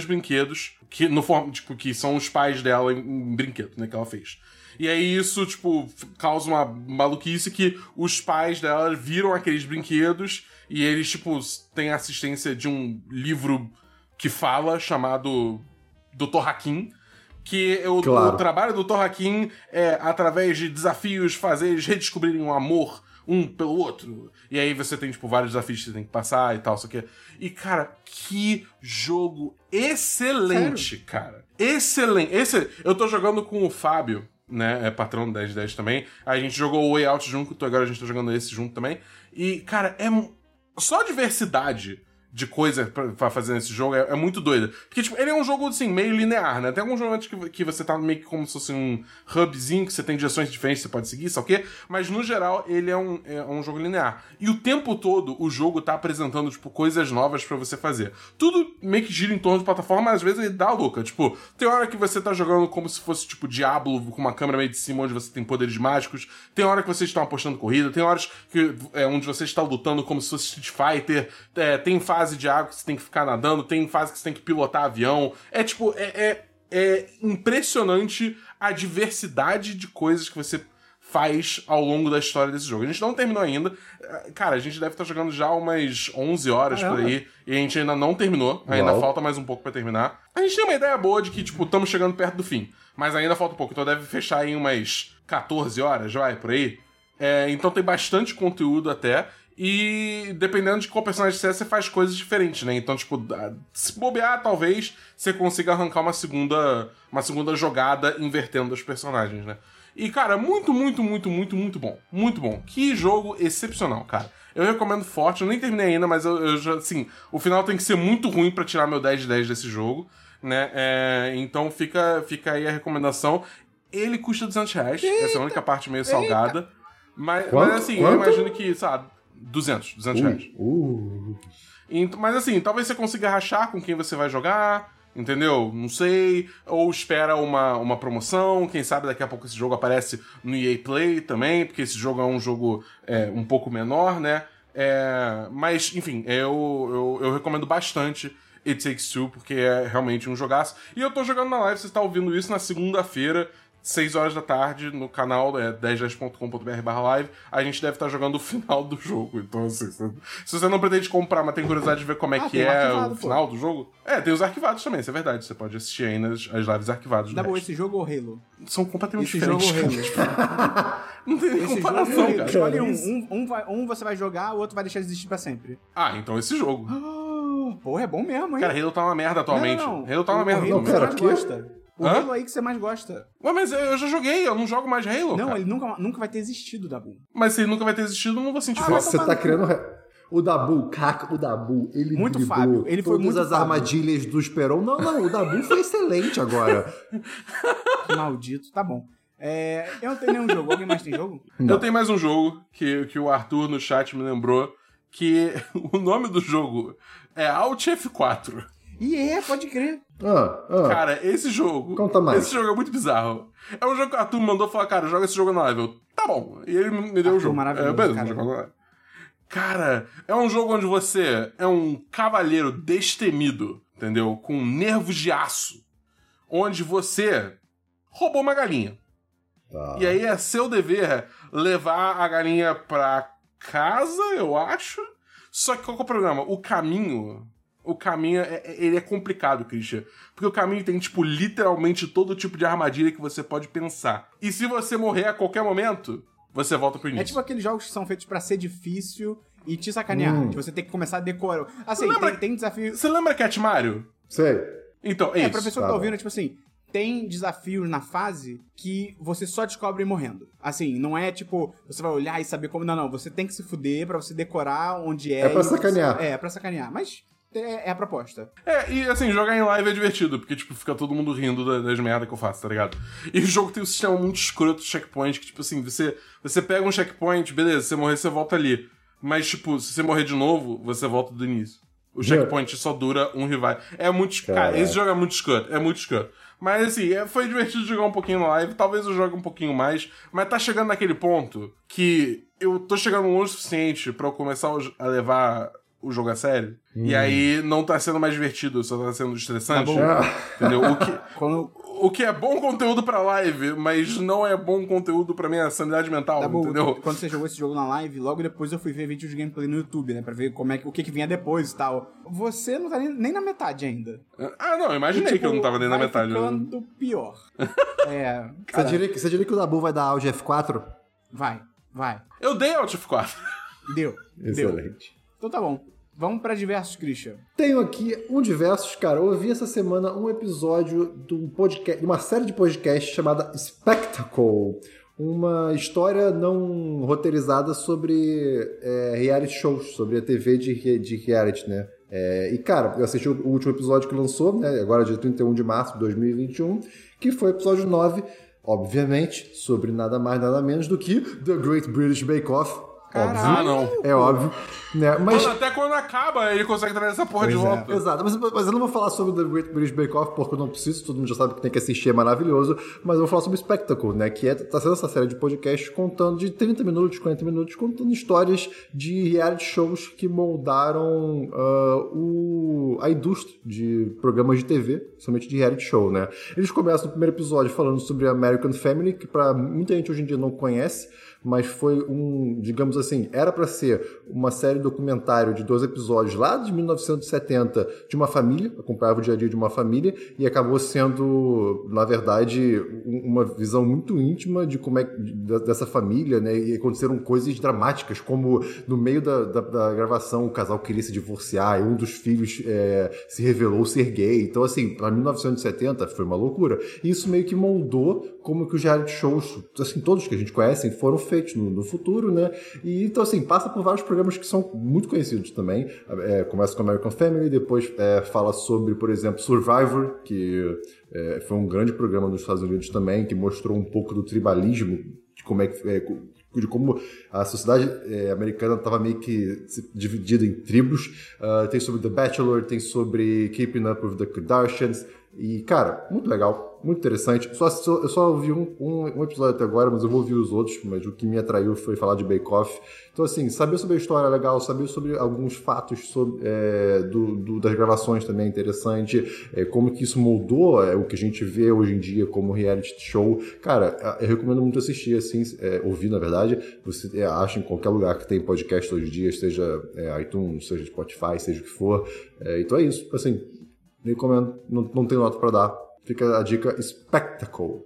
brinquedos, que, no forma, tipo, que são os pais dela em brinquedo, né, que ela fez. E aí isso, tipo, causa uma maluquice que os pais dela viram aqueles brinquedos e eles, tipo, têm a assistência de um livro que fala, chamado Doutor Hakim, que o trabalho do Doutor Hakim é, através de desafios, fazer eles redescobrirem um amor um pelo outro. E aí você tem, tipo, vários desafios que você tem que passar e tal, isso aqui. E, cara, que jogo excelente, cara. Excelente. Eu tô jogando com o Fábio, né, é patrão do 1010 também. A gente jogou o Way Out junto, agora a gente tá jogando esse junto também. E, cara, é só diversidade de coisa pra fazer nesse jogo é muito doida. Porque, tipo, ele é um jogo, assim, meio linear, né? Tem alguns momentos que você tá meio que como se fosse um hubzinho, que você tem direções diferentes, você pode seguir, sabe o quê? Mas, no geral, ele é um jogo linear. E o tempo todo, o jogo tá apresentando, tipo, coisas novas pra você fazer. Tudo meio que gira em torno de plataforma, mas às vezes ele dá a louca. Tipo, tem hora que você tá jogando como se fosse, tipo, Diablo, com uma câmera meio de cima, onde você tem poderes mágicos. Tem hora que vocês estão apostando corrida. Tem horas que onde você está lutando como se fosse Street Fighter. Tem fase de água que você tem que ficar nadando, tem fase que você tem que pilotar avião. É tipo, é impressionante a diversidade de coisas que você faz ao longo da história desse jogo. A gente não terminou ainda. Cara, a gente deve estar jogando já umas 11 horas por aí, e a gente ainda não terminou. Ainda falta mais um pouco pra terminar. A gente tem uma ideia boa de que, tipo, estamos chegando perto do fim, mas ainda falta um pouco, então deve fechar em umas 14 horas, vai, por aí. Então tem bastante conteúdo até. E dependendo de qual personagem você é, você faz coisas diferentes, né? Então, tipo, se bobear, talvez você consiga arrancar uma segunda jogada invertendo os personagens, né? E, cara, muito, muito, muito, muito, muito bom. Muito bom. Que jogo excepcional, cara. Eu recomendo forte. Eu nem terminei ainda, mas eu já, assim, o final tem que ser muito ruim pra tirar meu 10 de 10 desse jogo, né? Então fica aí a recomendação. Ele custa R$200. Eita, essa é a única parte meio salgada. Mas assim, eu imagino que, sabe, R$200. Então, mas assim, talvez você consiga rachar com quem você vai jogar, entendeu? Não sei. Ou espera uma promoção. Quem sabe daqui a pouco esse jogo aparece no EA Play também, porque esse jogo é um jogo um pouco menor, né? Mas, enfim, eu recomendo bastante It Takes Two, porque é realmente um jogaço. E eu tô jogando na live, você está ouvindo isso na segunda-feira, 6 horas da tarde, no canal 1010.com.br/live, a gente deve estar jogando o final do jogo. Então, assim, se você não pretende comprar, mas tem curiosidade de ver como é que é o final do jogo... tem os arquivados também, isso é verdade. Você pode assistir ainda as lives arquivadas. Dá bom, esse jogo ou Halo? São completamente diferentes. Esse jogo ou Halo? Não tem nem comparação, cara. Escolhe um você vai jogar, o outro vai deixar de existir pra sempre. Então esse jogo. Porra, é bom mesmo, hein? Cara, Halo tá uma merda atualmente. Halo tá uma merda atualmente. O Halo aí que você mais gosta. Ué, mas eu já joguei, eu não jogo mais Halo. Não, cara. Ele nunca vai ter existido, Dabu. Mas se ele nunca vai ter existido, eu não vou sentir falta. Você tá criando... O Dabu, ele muito driblou Fábio. Ele foi todas muito as Fábio. Armadilhas do Esperão. Não, o Dabu foi excelente agora. Maldito, tá bom. Eu não tenho nenhum jogo, alguém mais tem jogo? Não. Eu tenho mais um jogo que o Arthur no chat me lembrou, que o nome do jogo é Alt F4. E pode crer. Cara, esse jogo... Conta mais. Esse jogo é muito bizarro. É um jogo que o Arthur me mandou falar, cara, joga esse jogo na live. Eu, tá bom. E ele me deu o jogo. Maravilhoso, cara, é um jogo onde você é um cavaleiro destemido, entendeu? Com nervos de aço. Onde você roubou uma galinha. Tá. E aí é seu dever levar a galinha pra casa, eu acho. Só que qual que é o problema? O caminho, ele é complicado, Christian. Porque o caminho tem, tipo, literalmente todo tipo de armadilha que você pode pensar. E se você morrer a qualquer momento, você volta pro início. É tipo aqueles jogos que são feitos pra ser difícil e te sacanear. Que você tem que começar a decorar. Assim, tem desafio... Você lembra Cat Mario? Sei. Então, é isso. Pra pessoa que tá ouvindo, tipo assim... Tem desafios na fase que você só descobre morrendo. Assim, não é tipo, você vai olhar e saber como... Não. Você tem que se fuder pra você decorar onde é... É pra sacanear. É pra sacanear. Mas... É a proposta. E assim, jogar em live é divertido, porque, tipo, fica todo mundo rindo das merdas que eu faço, tá ligado? E o jogo tem um sistema muito escroto de checkpoint, que, tipo assim, você pega um checkpoint, beleza, você morrer, você volta ali. Mas, tipo, se você morrer de novo, você volta do início. O checkpoint só dura um revive. É muito... Cara, esse jogo é muito escroto, Mas, assim, foi divertido jogar um pouquinho na live, talvez eu jogue um pouquinho mais, mas tá chegando naquele ponto que eu tô chegando longe o suficiente pra eu começar a levar... o jogo a sério. E aí não tá sendo mais divertido, só tá sendo estressante. Tá bom. Entendeu? O que, o que é bom conteúdo pra live, mas não é bom conteúdo pra minha sanidade mental, tá bom, entendeu? Quando você jogou esse jogo na live, logo depois eu fui ver vídeos de gameplay no YouTube, né? Pra ver como é que, o que vinha depois e tal. Você não tá nem na metade ainda. Ah, não, imaginei que eu não tava nem na metade. Ficando pior. É. Você diria que o Dabu vai dar Alt F4? Vai. Eu dei Alt F4. Deu. Excelente. Então tá bom. Vamos pra diversos, Christian. Tenho aqui um diversos, cara. Eu ouvi essa semana um episódio de um podcast, de uma série de podcasts chamada Spectacle. Uma história não roteirizada sobre reality shows, sobre a TV de reality, né? E, cara, eu assisti o último episódio que lançou, né? Agora dia 31 de março de 2021, que foi o episódio 9, obviamente, sobre nada mais, nada menos do que The Great British Bake Off. Óbvio, não. É óbvio. Né? Mas até quando acaba, ele consegue trazer essa porra de volta. Exato, mas eu não vou falar sobre o The Great British Bake Off, porque eu não preciso, todo mundo já sabe que tem que assistir, é maravilhoso. Mas eu vou falar sobre o Spectacle, né? Que tá sendo essa série de podcasts contando de 30 minutos, 40 minutos, contando histórias de reality shows que moldaram a indústria de programas de TV, principalmente de reality show, né? Eles começam no primeiro episódio falando sobre American Family, que pra muita gente hoje em dia não conhece, mas foi digamos assim, era pra ser uma série documentário de 2 episódios lá de 1970 de uma família, acompanhava o dia a dia de uma família, e acabou sendo, na verdade, uma visão muito íntima de como é dessa família, né, e aconteceram coisas dramáticas, como no meio da gravação o casal queria se divorciar e um dos filhos se revelou ser gay. Então, assim, pra 1970 foi uma loucura. E isso meio que moldou como que os reality shows, assim, todos que a gente conhece, foram feitos no futuro, né? E então, assim, passa por vários programas que são muito conhecidos também. Começa com American Family, depois fala sobre, por exemplo, Survivor, que foi um grande programa nos Estados Unidos também, que mostrou um pouco do tribalismo, de como é que... de como a sociedade americana estava meio que dividida em tribos. Tem sobre The Bachelor, tem sobre Keeping Up with the Kardashians. E, cara, muito legal, muito interessante. Eu só ouvi um episódio até agora, mas eu vou ouvir os outros. Mas o que me atraiu foi falar de Bake Off. Então, assim, saber sobre a história é legal, saber sobre alguns fatos das gravações também é interessante. Como que isso moldou o que a gente vê hoje em dia como reality show. Cara, eu recomendo muito assistir, assim, ouvir, na verdade. Você acha em qualquer lugar que tem podcast hoje em dia, seja iTunes, seja Spotify, seja o que for. Então é isso, assim... Recomendo, não tenho nota pra dar. Fica a dica Spectacle.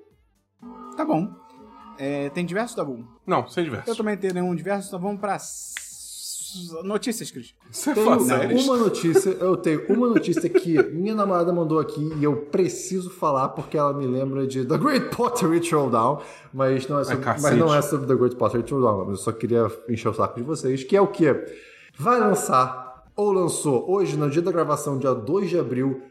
Tá bom. Tem diversos, Dabu? Não, sem diversos. Eu também tenho nenhum diverso, então vamos pra notícias, Cris. Você fala sério. Eu tenho uma notícia que minha namorada mandou aqui e eu preciso falar porque ela me lembra de The Great Pottery Throwdown, mas não é sobre The Great Pottery Throwdown, mas eu só queria encher o saco de vocês, que é o quê? Vai lançar... ou lançou hoje, no dia da gravação, dia 2 de abril,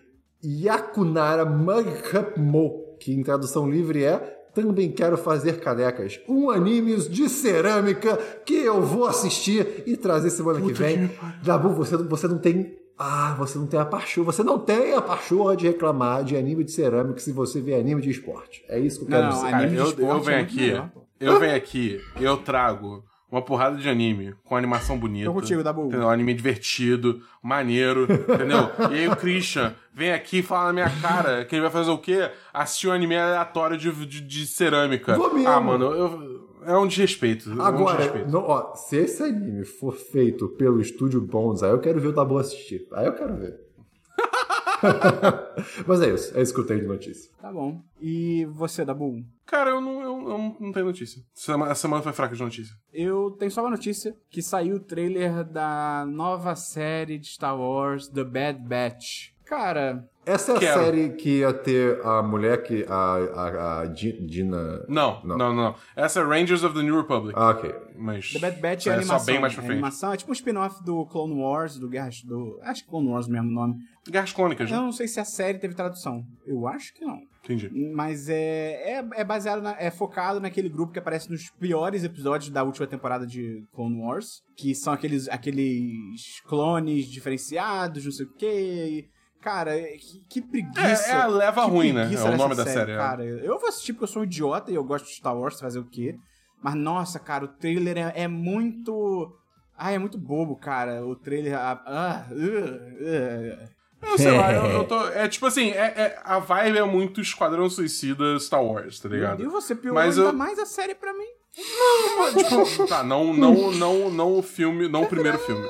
Yakunara Mug Cup Mo, que em tradução livre é Também Quero Fazer Canecas, um anime de cerâmica que eu vou assistir e trazer semana que vem. Dabu, você não tem... você não tem a pachorra. Você não tem a pachorra de reclamar de anime de cerâmica se você vê anime de esporte. É isso que eu quero dizer. Não, anime de esporte eu venho aqui, eu trago... uma porrada de anime, com animação bonita. Tô contigo, Dabu. Entendeu? Um anime divertido, maneiro, entendeu? E aí o Christian vem aqui e fala na minha cara que ele vai fazer o quê? Assistir um anime aleatório de cerâmica. Vou mesmo. Ah, mano, é um desrespeito. Agora, se esse anime for feito pelo Estúdio Bones, aí eu quero ver o Dabu assistir. Aí eu quero ver. Mas é isso que eu tenho de notícia. Tá bom. E você, Dabu? Cara, eu não tenho notícia. A semana foi fraca de notícia. Eu tenho só uma notícia, que saiu o trailer da nova série de Star Wars, The Bad Batch. Cara... Essa é a série que ia ter a mulher que... A Dina... Não. Essa é Rangers of the New Republic. Ah, ok. Mas The Bad Batch é animação. Só bem mais pra frente. Animação, é tipo um spin-off do Clone Wars, acho que Clone Wars é o mesmo nome. Guerras Clônicas, né? Eu não sei se a série teve tradução. Eu acho que não. Entendi. Mas é baseado, é focado naquele grupo que aparece nos piores episódios da última temporada de Clone Wars, que são aqueles clones diferenciados, não sei o quê... Cara, que preguiça. É a leva ruim, né? É o nome da série. Cara, eu vou assistir porque eu sou um idiota e eu gosto de Star Wars, fazer o quê? Mas, nossa, cara, o trailer é muito... Ai, é muito bobo, cara. O trailer... Eu sei lá, eu tô... É tipo assim, a vibe é muito Esquadrão Suicida Star Wars, tá ligado? E você piorou ainda mais a série pra mim. Não, tipo, tá, não o filme, não o primeiro filme.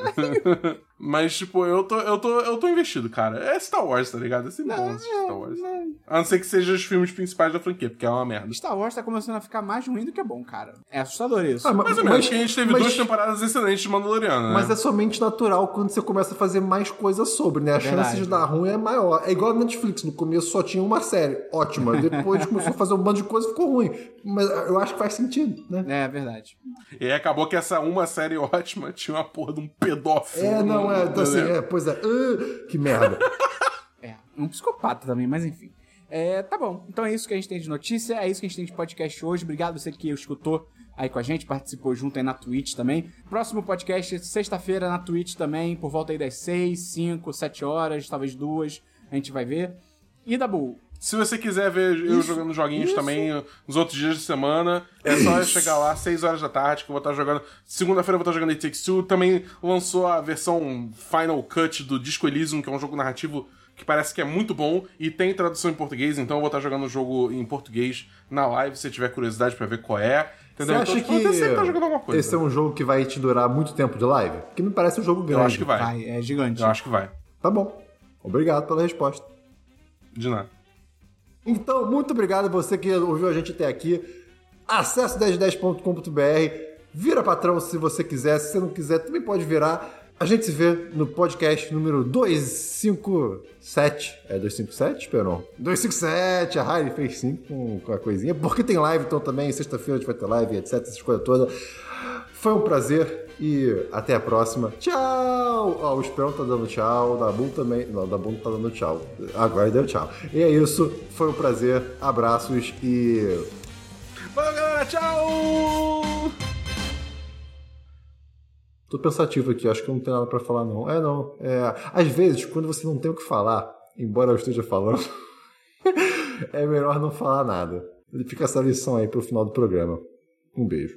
Mas, tipo, eu tô investido, cara. É Star Wars, tá ligado? É sempre bom assistir Star Wars. Não. A não ser que sejam os filmes principais da franquia, porque é uma merda. Star Wars tá começando a ficar mais ruim do que é bom, cara. É assustador isso. Ah, mais ou menos, porque a gente teve duas temporadas excelentes de Mandaloriano, né? Mas é somente natural quando você começa a fazer mais coisa sobre, né? A chance de dar ruim é maior. É igual a Netflix, no começo só tinha uma série, ótima. Depois começou a fazer um bando de coisa e ficou ruim. Mas eu acho que faz sentido, né? É verdade. E acabou que essa uma série ótima tinha uma porra de um pedófilo. É, não, é, então, assim, é, pois é. Que merda. É, um psicopata também, mas enfim. É, tá bom, então é isso que a gente tem de notícia, é isso que a gente tem de podcast hoje. Obrigado você que escutou aí com a gente, participou junto aí na Twitch também. Próximo podcast, sexta-feira, na Twitch também, por volta aí das 6, 5, 7 horas, talvez 2, a gente vai ver. E Dabu, se você quiser ver eu jogando joguinhos também nos outros dias de semana, é só chegar lá, 6 horas da tarde, que eu vou estar jogando. Segunda-feira eu vou estar jogando It Takes Two. Também lançou a versão Final Cut do Disco Elysium, que é um jogo narrativo que parece que é muito bom e tem tradução em português, então eu vou estar jogando o jogo em português na live, se você tiver curiosidade pra ver qual é. Entendeu? Você acha que tá jogando alguma coisa, esse é um jogo que vai te durar muito tempo de live? Porque me parece um jogo grande. Eu acho que vai. É gigante. Eu acho que vai. Tá bom. Obrigado pela resposta. De nada. Então, muito obrigado a você que ouviu a gente até aqui. Acesse 1010.com.br. Vira patrão se você quiser. Se você não quiser, também pode virar. A gente se vê no podcast número 257. É 257, Peron? 257. A Harry fez 5 com a coisinha. Porque tem live, então também. Sexta-feira a gente vai ter live, etc. Essas coisas todas. Foi um prazer e até a próxima. Tchau! Ó, o Esperão tá dando tchau, o Dabu também. Não, o Dabu não tá dando tchau. Agora deu tchau. E é isso. Foi um prazer. Abraços e... Valeu, galera! Tchau! Tô pensativo aqui. Acho que eu não tenho nada pra falar, não. É, não. É... Às vezes, quando você não tem o que falar, embora eu esteja falando, é melhor não falar nada. Fica essa lição aí pro final do programa. Um beijo.